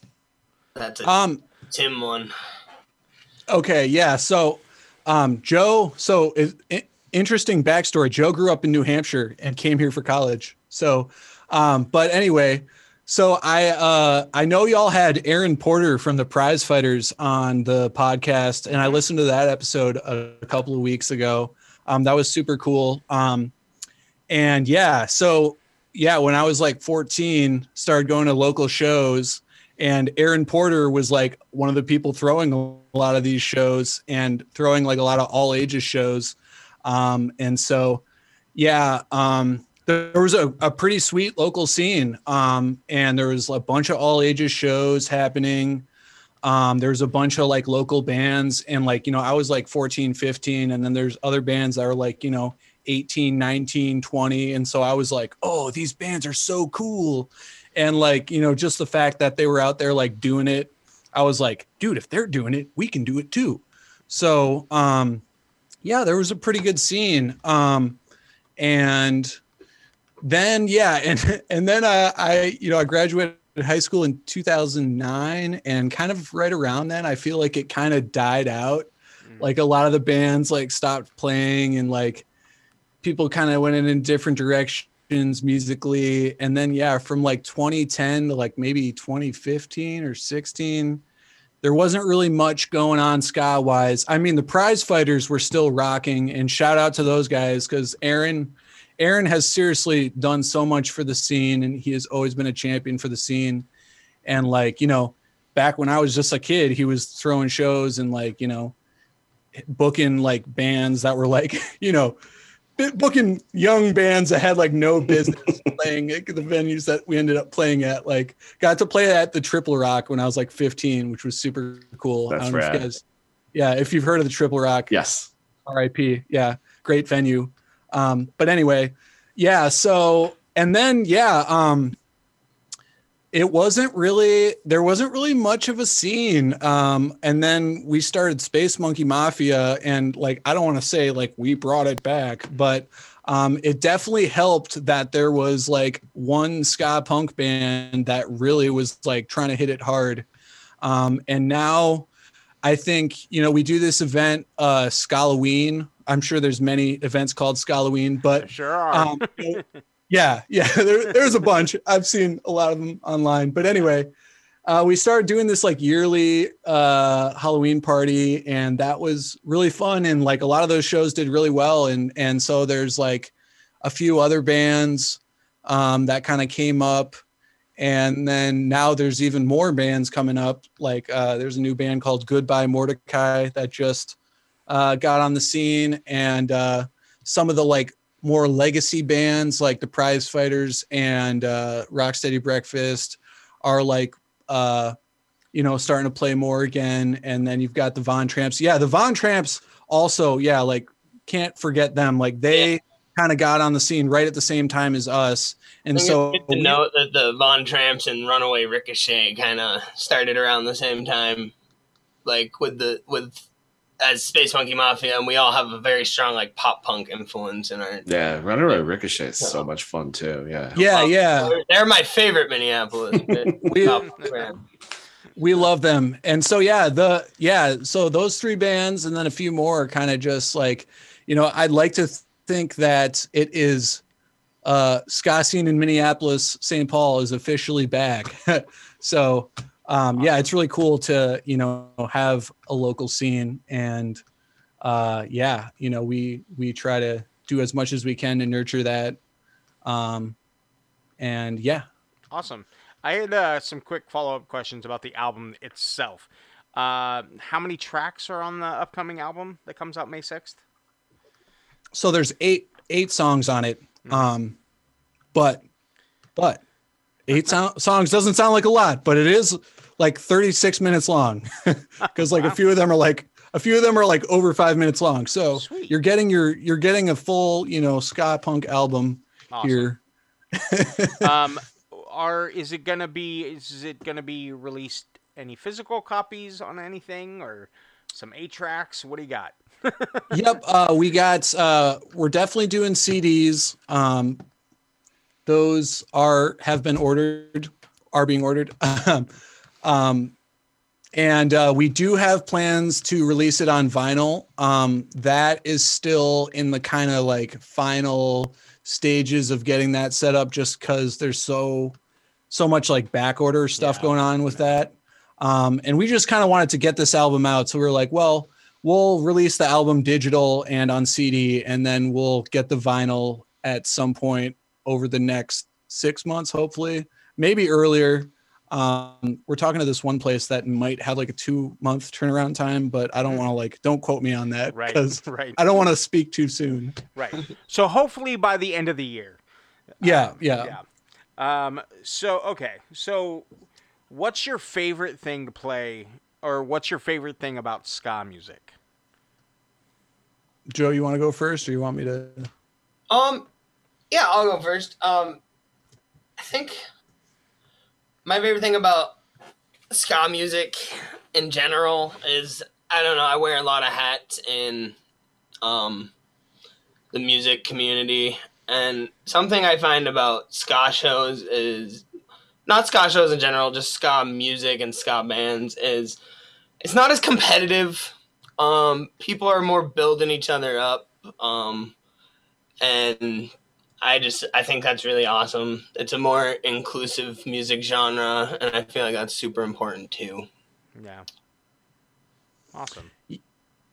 That's a Tim one. Okay, yeah. So, Joe. So, interesting backstory. Joe grew up in New Hampshire and came here for college. So, but anyway, so I know y'all had Aaron Porter from the Prize Fighters on the podcast, and I listened to that episode a couple of weeks ago. That was super cool. When I was like 14, started going to local shows, and Aaron Porter was like one of the people throwing a lot of these shows and throwing like a lot of all ages shows. There was a pretty sweet local scene. And there was a bunch of all ages shows happening. There was a bunch of like local bands, and like, you know, I was like 14, 15, and then there's other bands that are like, you know, 18, 19, 20. And so I was like, oh, these bands are so cool. And like, you know, just the fact that they were out there like doing it, I was like, dude, if they're doing it, we can do it too. So, there was a pretty good scene. And then I graduated high school in 2009, and kind of right around then, I feel like it kind of died out. Mm. Like a lot of the bands like stopped playing, and like, people kind of went in different directions musically. And then, from like 2010 to like maybe 2015 or 16, there wasn't really much going on ska wise. I mean, the Prize Fighters were still rocking, and shout out to those guys. Cause Aaron Aaron has seriously done so much for the scene, and he has always been a champion for the scene. And like, you know, back when I was just a kid, he was throwing shows and like, you know, booking like bands that were like, you know, booking young bands that had like no business playing at the venues that we ended up playing at. Like, got to play at the Triple Rock when I was like 15, which was super cool. That's rad. Yeah, if you've heard of the Triple Rock. Yes. RIP. Yeah, great venue. But anyway, yeah, so, and then, yeah, it wasn't really, there wasn't really much of a scene. And then we started Space Monkey Mafia, and like, I don't want to say like we brought it back, but it definitely helped that there was like one ska punk band that really was like trying to hit it hard. And now I think, you know, we do this event, Scaloween. I'm sure there's many events called Scaloween, but sure are. Yeah, there's a bunch. I've seen a lot of them online. But anyway, we started doing this like yearly Halloween party, and that was really fun. And like a lot of those shows did really well. And so there's like a few other bands that kind of came up. And then now there's even more bands coming up. Like there's a new band called Goodbye Mordecai that just got on the scene. And some of the like more legacy bands like the Prize Fighters and Rocksteady Breakfast are like, you know, starting to play more again. And then you've got the Von Tramps. Yeah, the Von Tramps also, yeah, like can't forget them. Like they kind of got on the scene right at the same time as us. And so it's good to note that the Von Tramps and Runaway Ricochet kind of started around the same time, like as Space Monkey Mafia, and we all have a very strong like pop punk influence in our Runaway Ricochet is so much fun too. Yeah. They're my favorite Minneapolis. We love them. And so so those three bands and then a few more are kind of just like, you know, I'd like to think that it is ska scene in Minneapolis, St. Paul is officially back. So yeah, it's really cool to, you know, have a local scene, and you know, we try to do as much as we can to nurture that. And yeah. Awesome. I had some quick follow-up questions about the album itself. How many tracks are on the upcoming album that comes out May 6th? So there's eight songs on it. But eight songs doesn't sound like a lot, but it is like 36 minutes long, because like a few of them are like over 5 minutes long. So sweet. you're getting a full, you know, ska punk album. Awesome. Here. Is it gonna be released any physical copies on anything or some 8 tracks? What do you got? Yep. We're definitely doing CDs. Those are being ordered. And we do have plans to release it on vinyl. That is still in the kind of like final stages of getting that set up, just because there's so much like back order stuff going on with that. And we just kind of wanted to get this album out. So we were like, well, we'll release the album digital and on CD, and then we'll get the vinyl at some point over the next 6 months, hopefully, maybe earlier. We're talking to this one place that might have like a 2-month turnaround time, but I don't want to don't quote me on that. Right. I don't want to speak too soon. Right. So hopefully by the end of the year. Yeah. So what's your favorite thing to play, or what's your favorite thing about ska music? Joe, you want to go first, or you want me to? Yeah, I'll go first. I think my favorite thing about ska music in general is, I don't know, I wear a lot of hats in the music community. And something I find about ska shows is, not ska shows in general, just ska music and ska bands, is it's not as competitive. People are more building each other up. And I think that's really awesome. It's a more inclusive music genre, and I feel like that's super important too. Yeah. Awesome.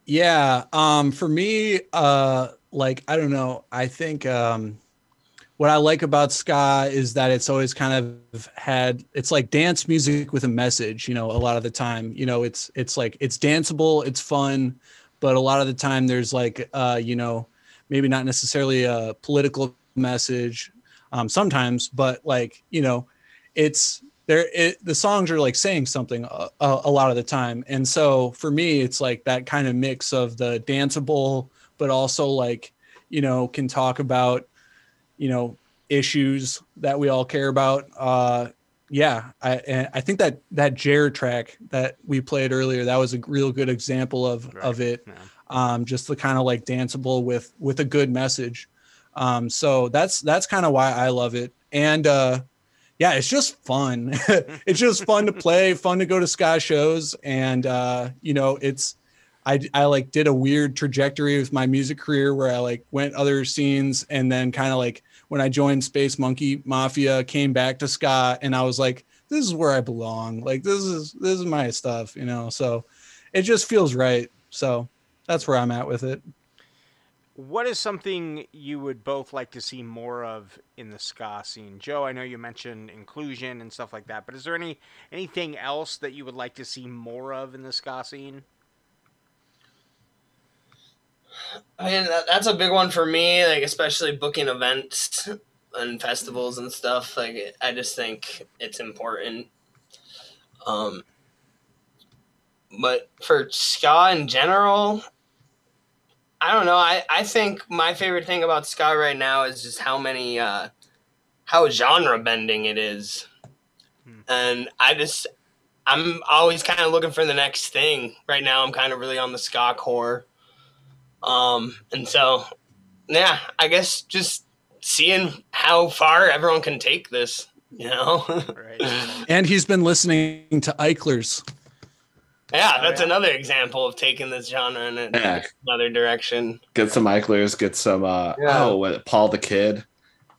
Yeah. For me, I think what I like about ska is that it's always kind of had, it's like dance music with a message, you know, a lot of the time, you know, it's like, it's danceable, it's fun, but a lot of the time there's like, you know, maybe not necessarily a political message sometimes, but like, you know, it's there, the songs are like saying something a lot of the time. And so for me, it's like that kind of mix of the danceable, but also like, you know, can talk about, you know, issues that we all care about. Yeah, I think that Jer track that we played earlier, that was a real good example of it. Yeah. Just the kind of like danceable with a good message. So that's kind of why I love it. And yeah, it's just fun. It's just fun to play, fun to go to ska shows. And, you know, it's, I like did a weird trajectory with my music career where I like went other scenes, and then kind of like when I joined Space Monkey Mafia, came back to ska, and I was like, this is where I belong. Like this is my stuff, you know? So it just feels right. So that's where I'm at with it. What is something you would both like to see more of in the ska scene? Joe, I know you mentioned inclusion and stuff like that, but is there anything else that you would like to see more of in the ska scene? I mean, that's a big one for me, like especially booking events and festivals and stuff. Like, I just think it's important. But for ska in general, I don't know. I think my favorite thing about ska right now is just how genre bending it is. And I'm always kind of looking for the next thing. Right now, I'm kind of really on the ska core. And so, yeah, I guess just seeing how far everyone can take this, you know? Right. And he's been listening to Eichlers. Yeah, that's another example of taking this genre in another direction. Get some Eichlers, get some, Paul the Kid.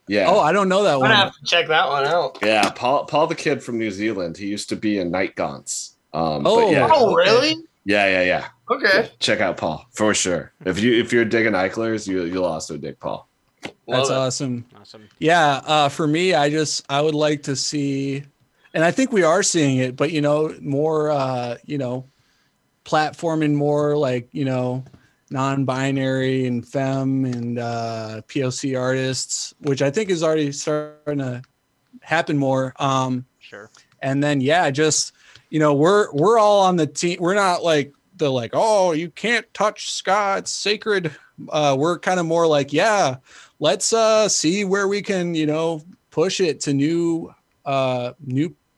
Yeah. Oh, I don't know that one. I'm going to have to check that one out. Yeah, Paul the Kid from New Zealand. He used to be in Night Gaunts. Really? Yeah. Okay. Check out Paul for sure. If you're digging Eichlers, you'll also dig Paul. That's awesome. Yeah. For me, I would like to see, and I think we are seeing it, but you know, more you know, platforming, more like, you know, non-binary and femme and POC artists, which I think is already starting to happen more. Sure. And then just, you know, we're all on the team. We're not like the like, oh, you can't touch ska, it's sacred. We're kind of more like, yeah, let's see where we can, you know, push it to new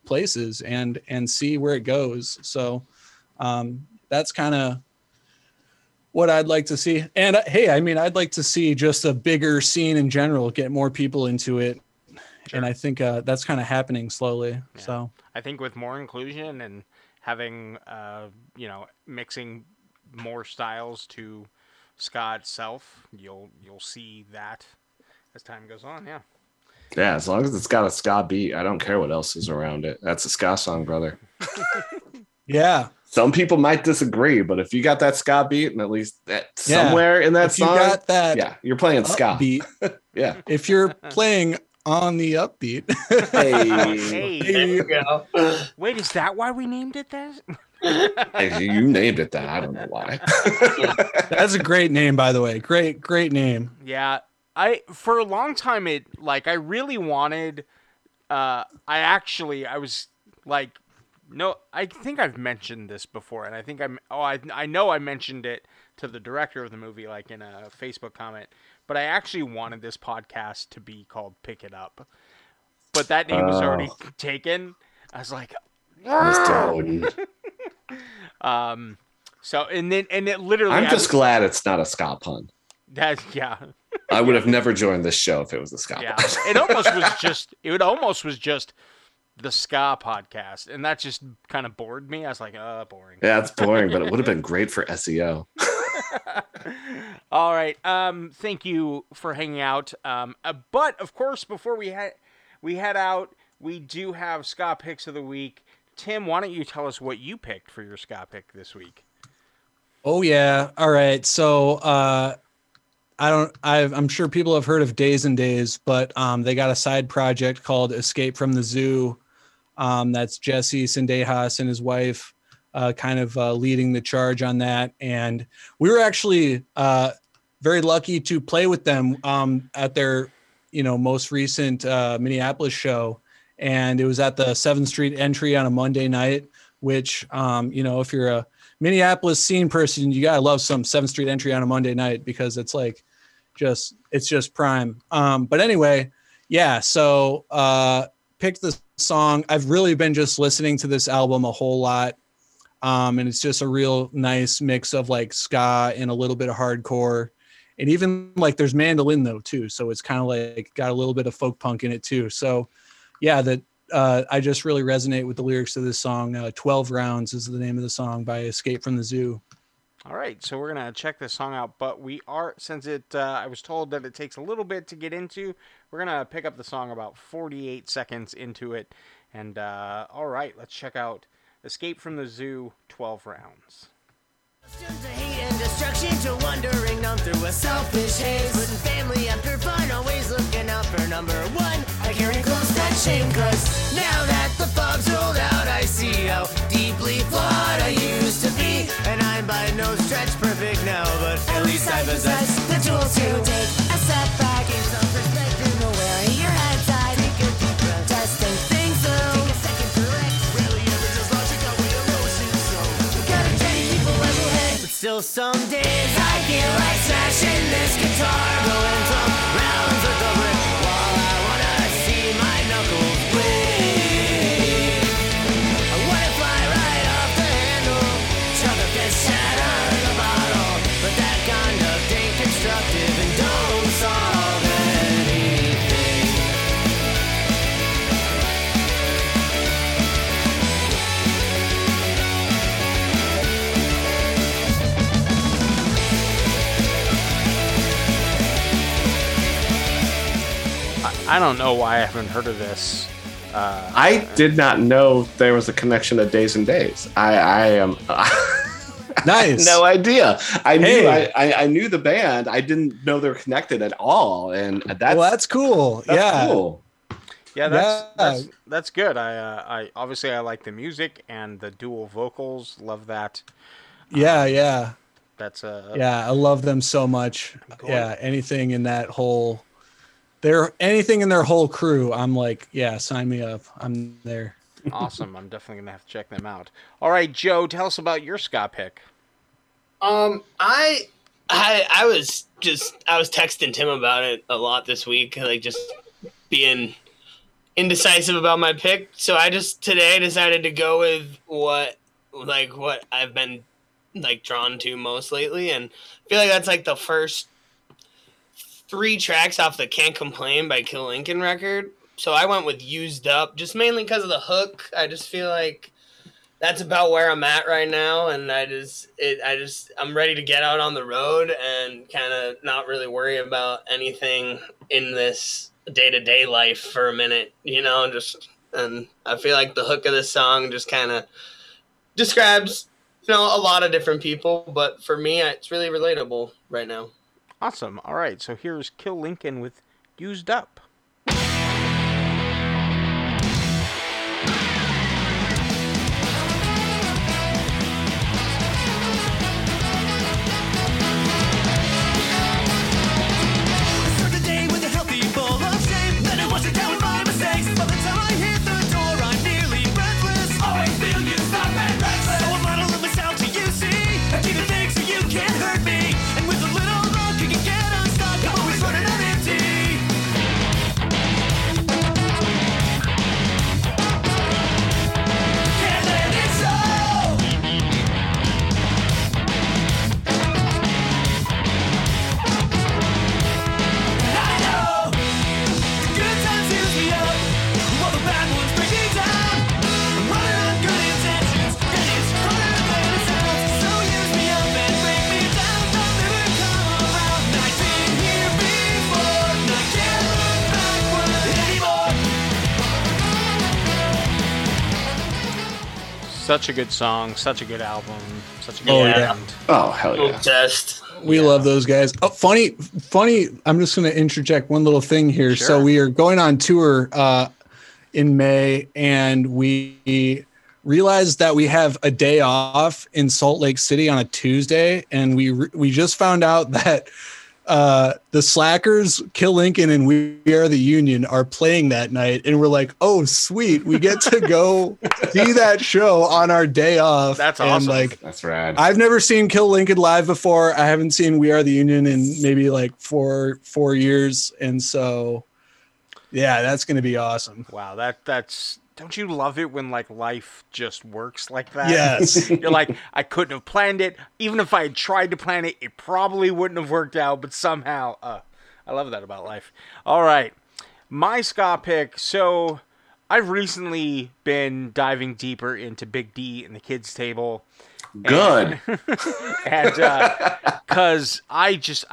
places and see where it goes. So that's kind of what I'd like to see. And hey, I mean, I'd like to see just a bigger scene in general, get more people into it. Sure. And I think that's kind of happening slowly. Yeah. So I think with more inclusion and having, you know, mixing more styles to ska itself, you'll see that as time goes on. Yeah. Yeah. As long as it's got a ska beat, I don't care what else is around it. That's a ska song, brother. Yeah. Some people might disagree, but if you got that ska beat and at least that somewhere in that song, you got that you're playing ska beat. Yeah. If you're playing on the upbeat. Hey. There you go. Wait, is that why we named it that? You named it that. I don't know why. That's a great name, by the way. Great name. Yeah. For a long time, I really wanted, I was like, no, I think I've mentioned this before. And I think I know I mentioned it to the director of the movie, like in a Facebook comment. But I actually wanted this podcast to be called Pick It Up. But that name was already taken. I was like, so, and it literally, I'm just glad it's not a ska pun. I would have never joined this show if it was a ska pun. It almost was just the ska podcast. And that just kind of bored me. I was like, boring. Yeah, it's boring, but it would have been great for SEO. All right. Thank you for hanging out. But of course, before we head out, we do have ska picks of the week. Tim, why don't you tell us what you picked for your ska pick this week? Oh yeah. All right. So I'm sure people have heard of Days and Days, but they got a side project called Escape from the Zoo. That's Jesse Sendejas and his wife kind of leading the charge on that. And we were actually very lucky to play with them at their, most recent Minneapolis show. And it was at the 7th Street Entry on a Monday night, which, if you're a Minneapolis scene person, you got to love some 7th Street Entry on a Monday night because it's like it's just prime. But anyway, yeah. So picked this song. I've really been just listening to this album a whole lot. And it's just a real nice mix of like ska and a little bit of hardcore. And even like there's mandolin though, too. So it's kind of like got a little bit of folk punk in it, too. So yeah, I just really resonate with the lyrics of this song. 12 Rounds is the name of the song by Escape from the Zoo. All right, so we're going to check this song out, but I was told that it takes a little bit to get into, we're going to pick up the song about 48 seconds into it. And all right, let's check out Escape from the Zoo, 12 Rounds. To hate and destruction, to wandering on through a selfish haze, putting family after fun, always looking out for number one. I can't close that shame, cause now that the fog's rolled out, I see how deeply flawed I used to be. And I'm by no stretch perfect now, but at least I possess the tools to take a step back in some perspective. Aware of your head, I take a deep breath, testing things though. Still some days I feel like smashing this guitar, going some rounds with the brick wall. I wanna see my knuckles bleed. I wanna fly right off the handle, chug up and shatter the bottle. But that conduct ain't constructive and don't solve anything. I don't know why I haven't heard of this. I did not know there was a connection to Days and Days. I am nice. No idea. I knew the band. I didn't know they were connected at all. And that's cool. That's cool. Yeah, that's good. I obviously I like the music and the dual vocals. Love that. Yeah. That's I love them so much. Cool. Yeah, anything in that whole. Anything in their whole crew, I'm like, yeah, sign me up. I'm there. Awesome. I'm definitely gonna have to check them out. All right, Joe, tell us about your ska pick. I was texting Tim about it a lot this week, like just being indecisive about my pick. So I just today decided to go with what I've been like drawn to most lately, and I feel like that's like the first 3 tracks off the Can't Complain by Kill Lincoln record. So I went with Used Up, just mainly because of the hook. I just feel like that's about where I'm at right now. And I'm ready to get out on the road and kind of not really worry about anything in this day-to-day life for a minute, and I feel like the hook of this song just kind of describes, a lot of different people, but for me, it's really relatable right now. Awesome. All right, so here's Kill Lincoln with Used Up. Such a good song, such a good album, such a good band. Oh, hell yeah. We love those guys. Oh, funny. I'm just going to interject one little thing here. Sure. So we are going on tour in May, and we realized that we have a day off in Salt Lake City on a Tuesday, and we just found out that the Slackers, Kill Lincoln, and We Are the Union are playing that night, and we're like, oh sweet, we get to go see that show on our day off. That's awesome. That's rad. I've never seen Kill Lincoln live before. I haven't seen We Are the Union in maybe like four years, and so yeah, that's gonna be awesome. Wow, that's don't you love it when like life just works like that? Yes. You're like, I couldn't have planned it. Even if I had tried to plan it, it probably wouldn't have worked out. But somehow, I love that about life. All right. My ska pick. So I've recently been diving deeper into Big D and the Kids Table. Good. Because I guess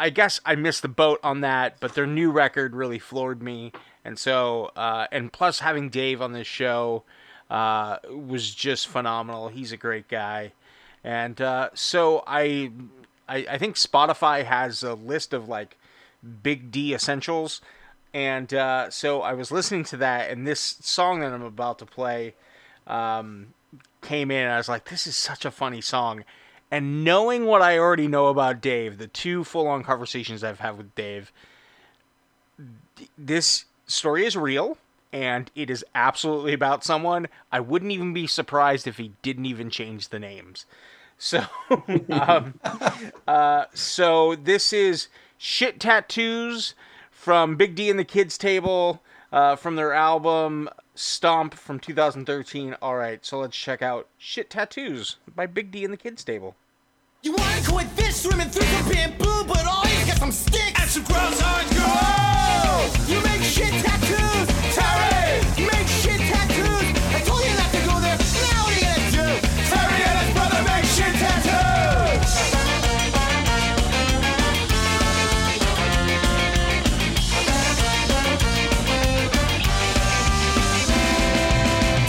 I missed the boat on that. But their new record really floored me. And so, and plus having Dave on this show was just phenomenal. He's a great guy. And so I think Spotify has a list of like Big D essentials. And so I was listening to that, and this song that I'm about to play came in, and I was like, this is such a funny song. And knowing what I already know about Dave, the two full-on conversations I've had with Dave, this story is real, and it is absolutely about someone. I wouldn't even be surprised if he didn't even change the names. So, so this is Shit Tattoos from Big D and the Kids Table, from their album Stomp from 2013. All right, so let's check out Shit Tattoos by Big D and the Kids Table. You wanna quit fish swimming through some bamboo, but all you got some sticks and some gross hard girls. You make shit tattoos, Terry. You make shit tattoos. I told you not to go there. Now what are you gonna do? Terry and his brother make shit tattoos.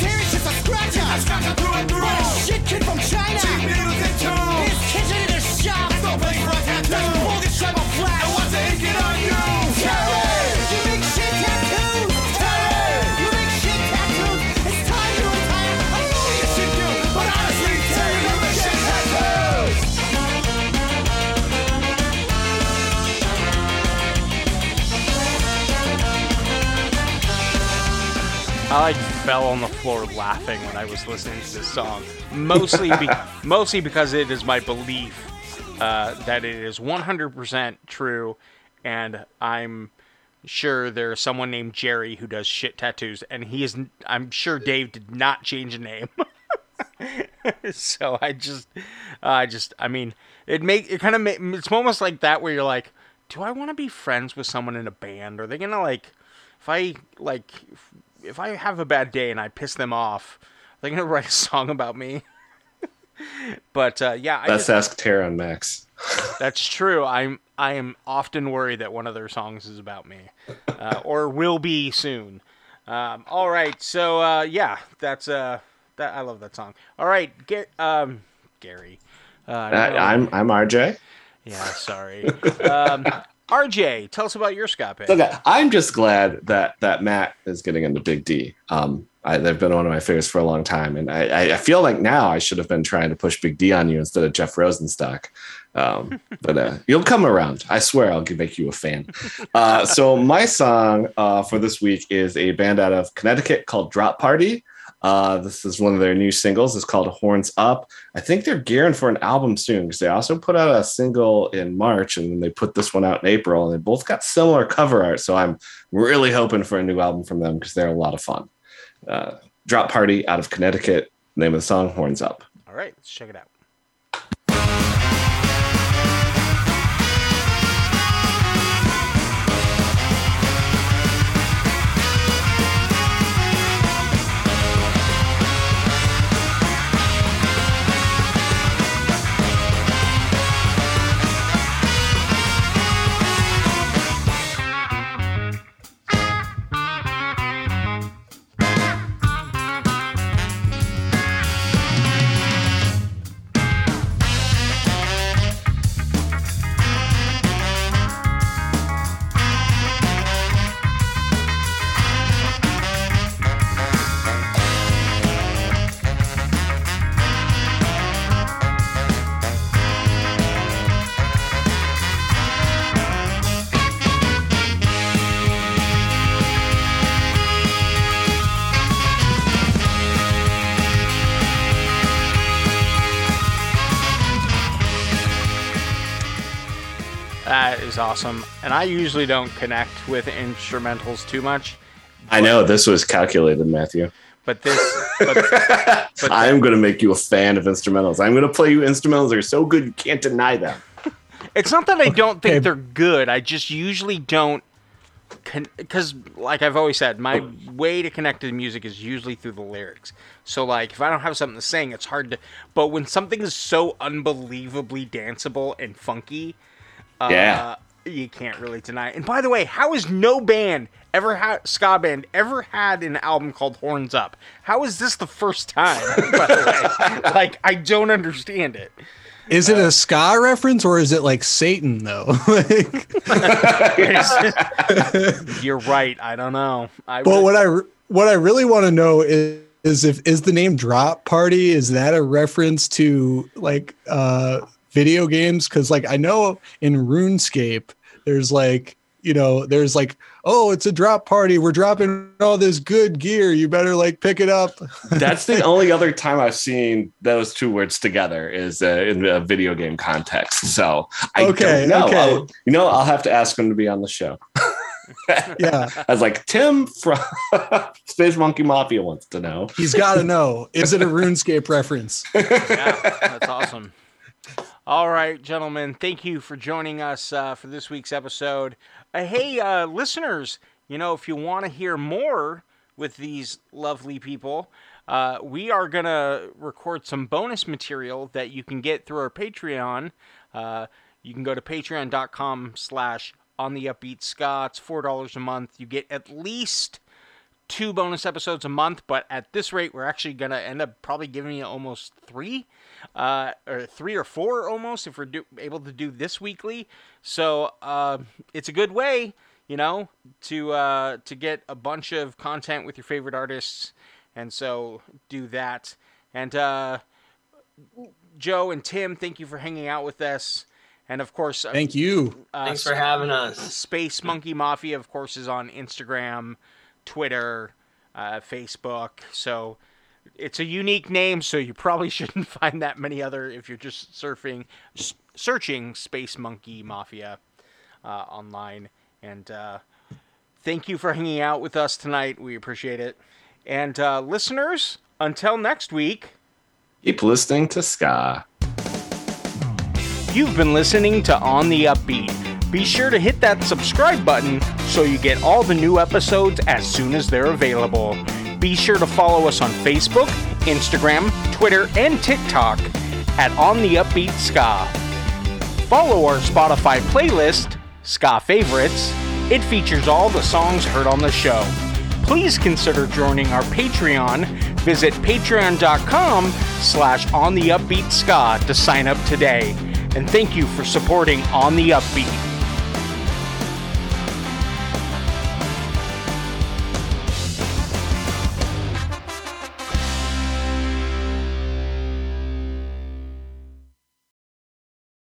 Terry's just a scratcher. A scratcher through and through. What a shit kid from China. Cheap noodles and tools. His kitchen in his shop. There's no place for a tattoo. There's a molded shrimp of flash. I want to ink it on you. I fell on the floor laughing when I was listening to this song, mostly because it is my belief that it is 100% true, and I'm sure there's someone named Jerry who does shit tattoos, and I'm sure Dave did not change a name. So it's almost like that where you're like, do I want to be friends with someone in a band? Are they gonna like, if I have a bad day and I piss them off, they're going to write a song about me. But yeah, let's ask Tara and Max. That's true. I am often worried that one of their songs is about me, or will be soon. All right. So yeah, that's that. I love that song. All right. Gary. I'm RJ. Yeah. Sorry. RJ, tell us about your ska pick. Okay, I'm just glad that Matt is getting into Big D. They've been one of my favorites for a long time, and I feel like now I should have been trying to push Big D on you instead of Jeff Rosenstock. But you'll come around. I swear I'll make you a fan. So my song for this week is a band out of Connecticut called Drop Party. This is one of their new singles. It's called Horns Up. I think they're gearing for an album soon because they also put out a single in March, and then they put this one out in April, and they both got similar cover art. So I'm really hoping for a new album from them because they're a lot of fun. Drop Party out of Connecticut. Name of the song, Horns Up. All right, let's check it out. was awesome. And I usually don't connect with instrumentals too much. I know this was calculated, Matthew. But I'm going to make you a fan of instrumentals. I'm going to play you instrumentals that are so good you can't deny them. It's not that I don't think they're good. I just usually don't, because like I've always said, my way to connect to the music is usually through the lyrics. So like if I don't have something to sing, it's hard to. But when something is so unbelievably danceable and funky, you can't really deny it. And by the way, how has no band ever had, ska band ever had an album called Horns Up? How is this the first time? By the way, like I don't understand it. Is it a ska reference or is it like Satan though? You're right. I don't know. What I really want to know is the name Drop Party, is that a reference to like video games? Because like I know in RuneScape there's like, you know, there's like, oh, it's a drop party. We're dropping all this good gear. You better like pick it up. That's the only other time I've seen those two words together is in a video game context. So I don't know. Okay. I'll have to ask him to be on the show. Yeah. I was like, Tim from Space Monkey Mafia wants to know. He's got to know. Is it a RuneScape reference? Yeah, that's awesome. All right, gentlemen, thank you for joining us for this week's episode. Hey, listeners, you know, if you want to hear more with these lovely people, we are going to record some bonus material that you can get through our Patreon. You can go to patreon.com/ontheupbeatska. It's $4 a month. You get at least 2 bonus episodes a month, but at this rate, we're actually going to end up probably giving you almost 3, or 3 or 4 almost, if we're able to do this weekly. So it's a good way, you know, to get a bunch of content with your favorite artists. And so do that. And Joe and Tim, thank you for hanging out with us. And of course, thank you. Thanks for having us. Space Monkey Mafia, of course, is on Instagram, Twitter, Facebook. So it's a unique name, so you probably shouldn't find that many other if you're just searching Space Monkey Mafia online. And thank you for hanging out with us tonight. We appreciate it. And listeners, until next week, keep listening to ska. You've been listening to On the Upbeat. Be sure to hit that subscribe button so you get all the new episodes as soon as they're available. Be sure to follow us on Facebook, Instagram, Twitter, and TikTok at On the Upbeat Ska. Follow our Spotify playlist, Ska Favorites. It features all the songs heard on the show. Please consider joining our Patreon. Visit patreon.com/ontheupbeatska to sign up today. And thank you for supporting On the Upbeat.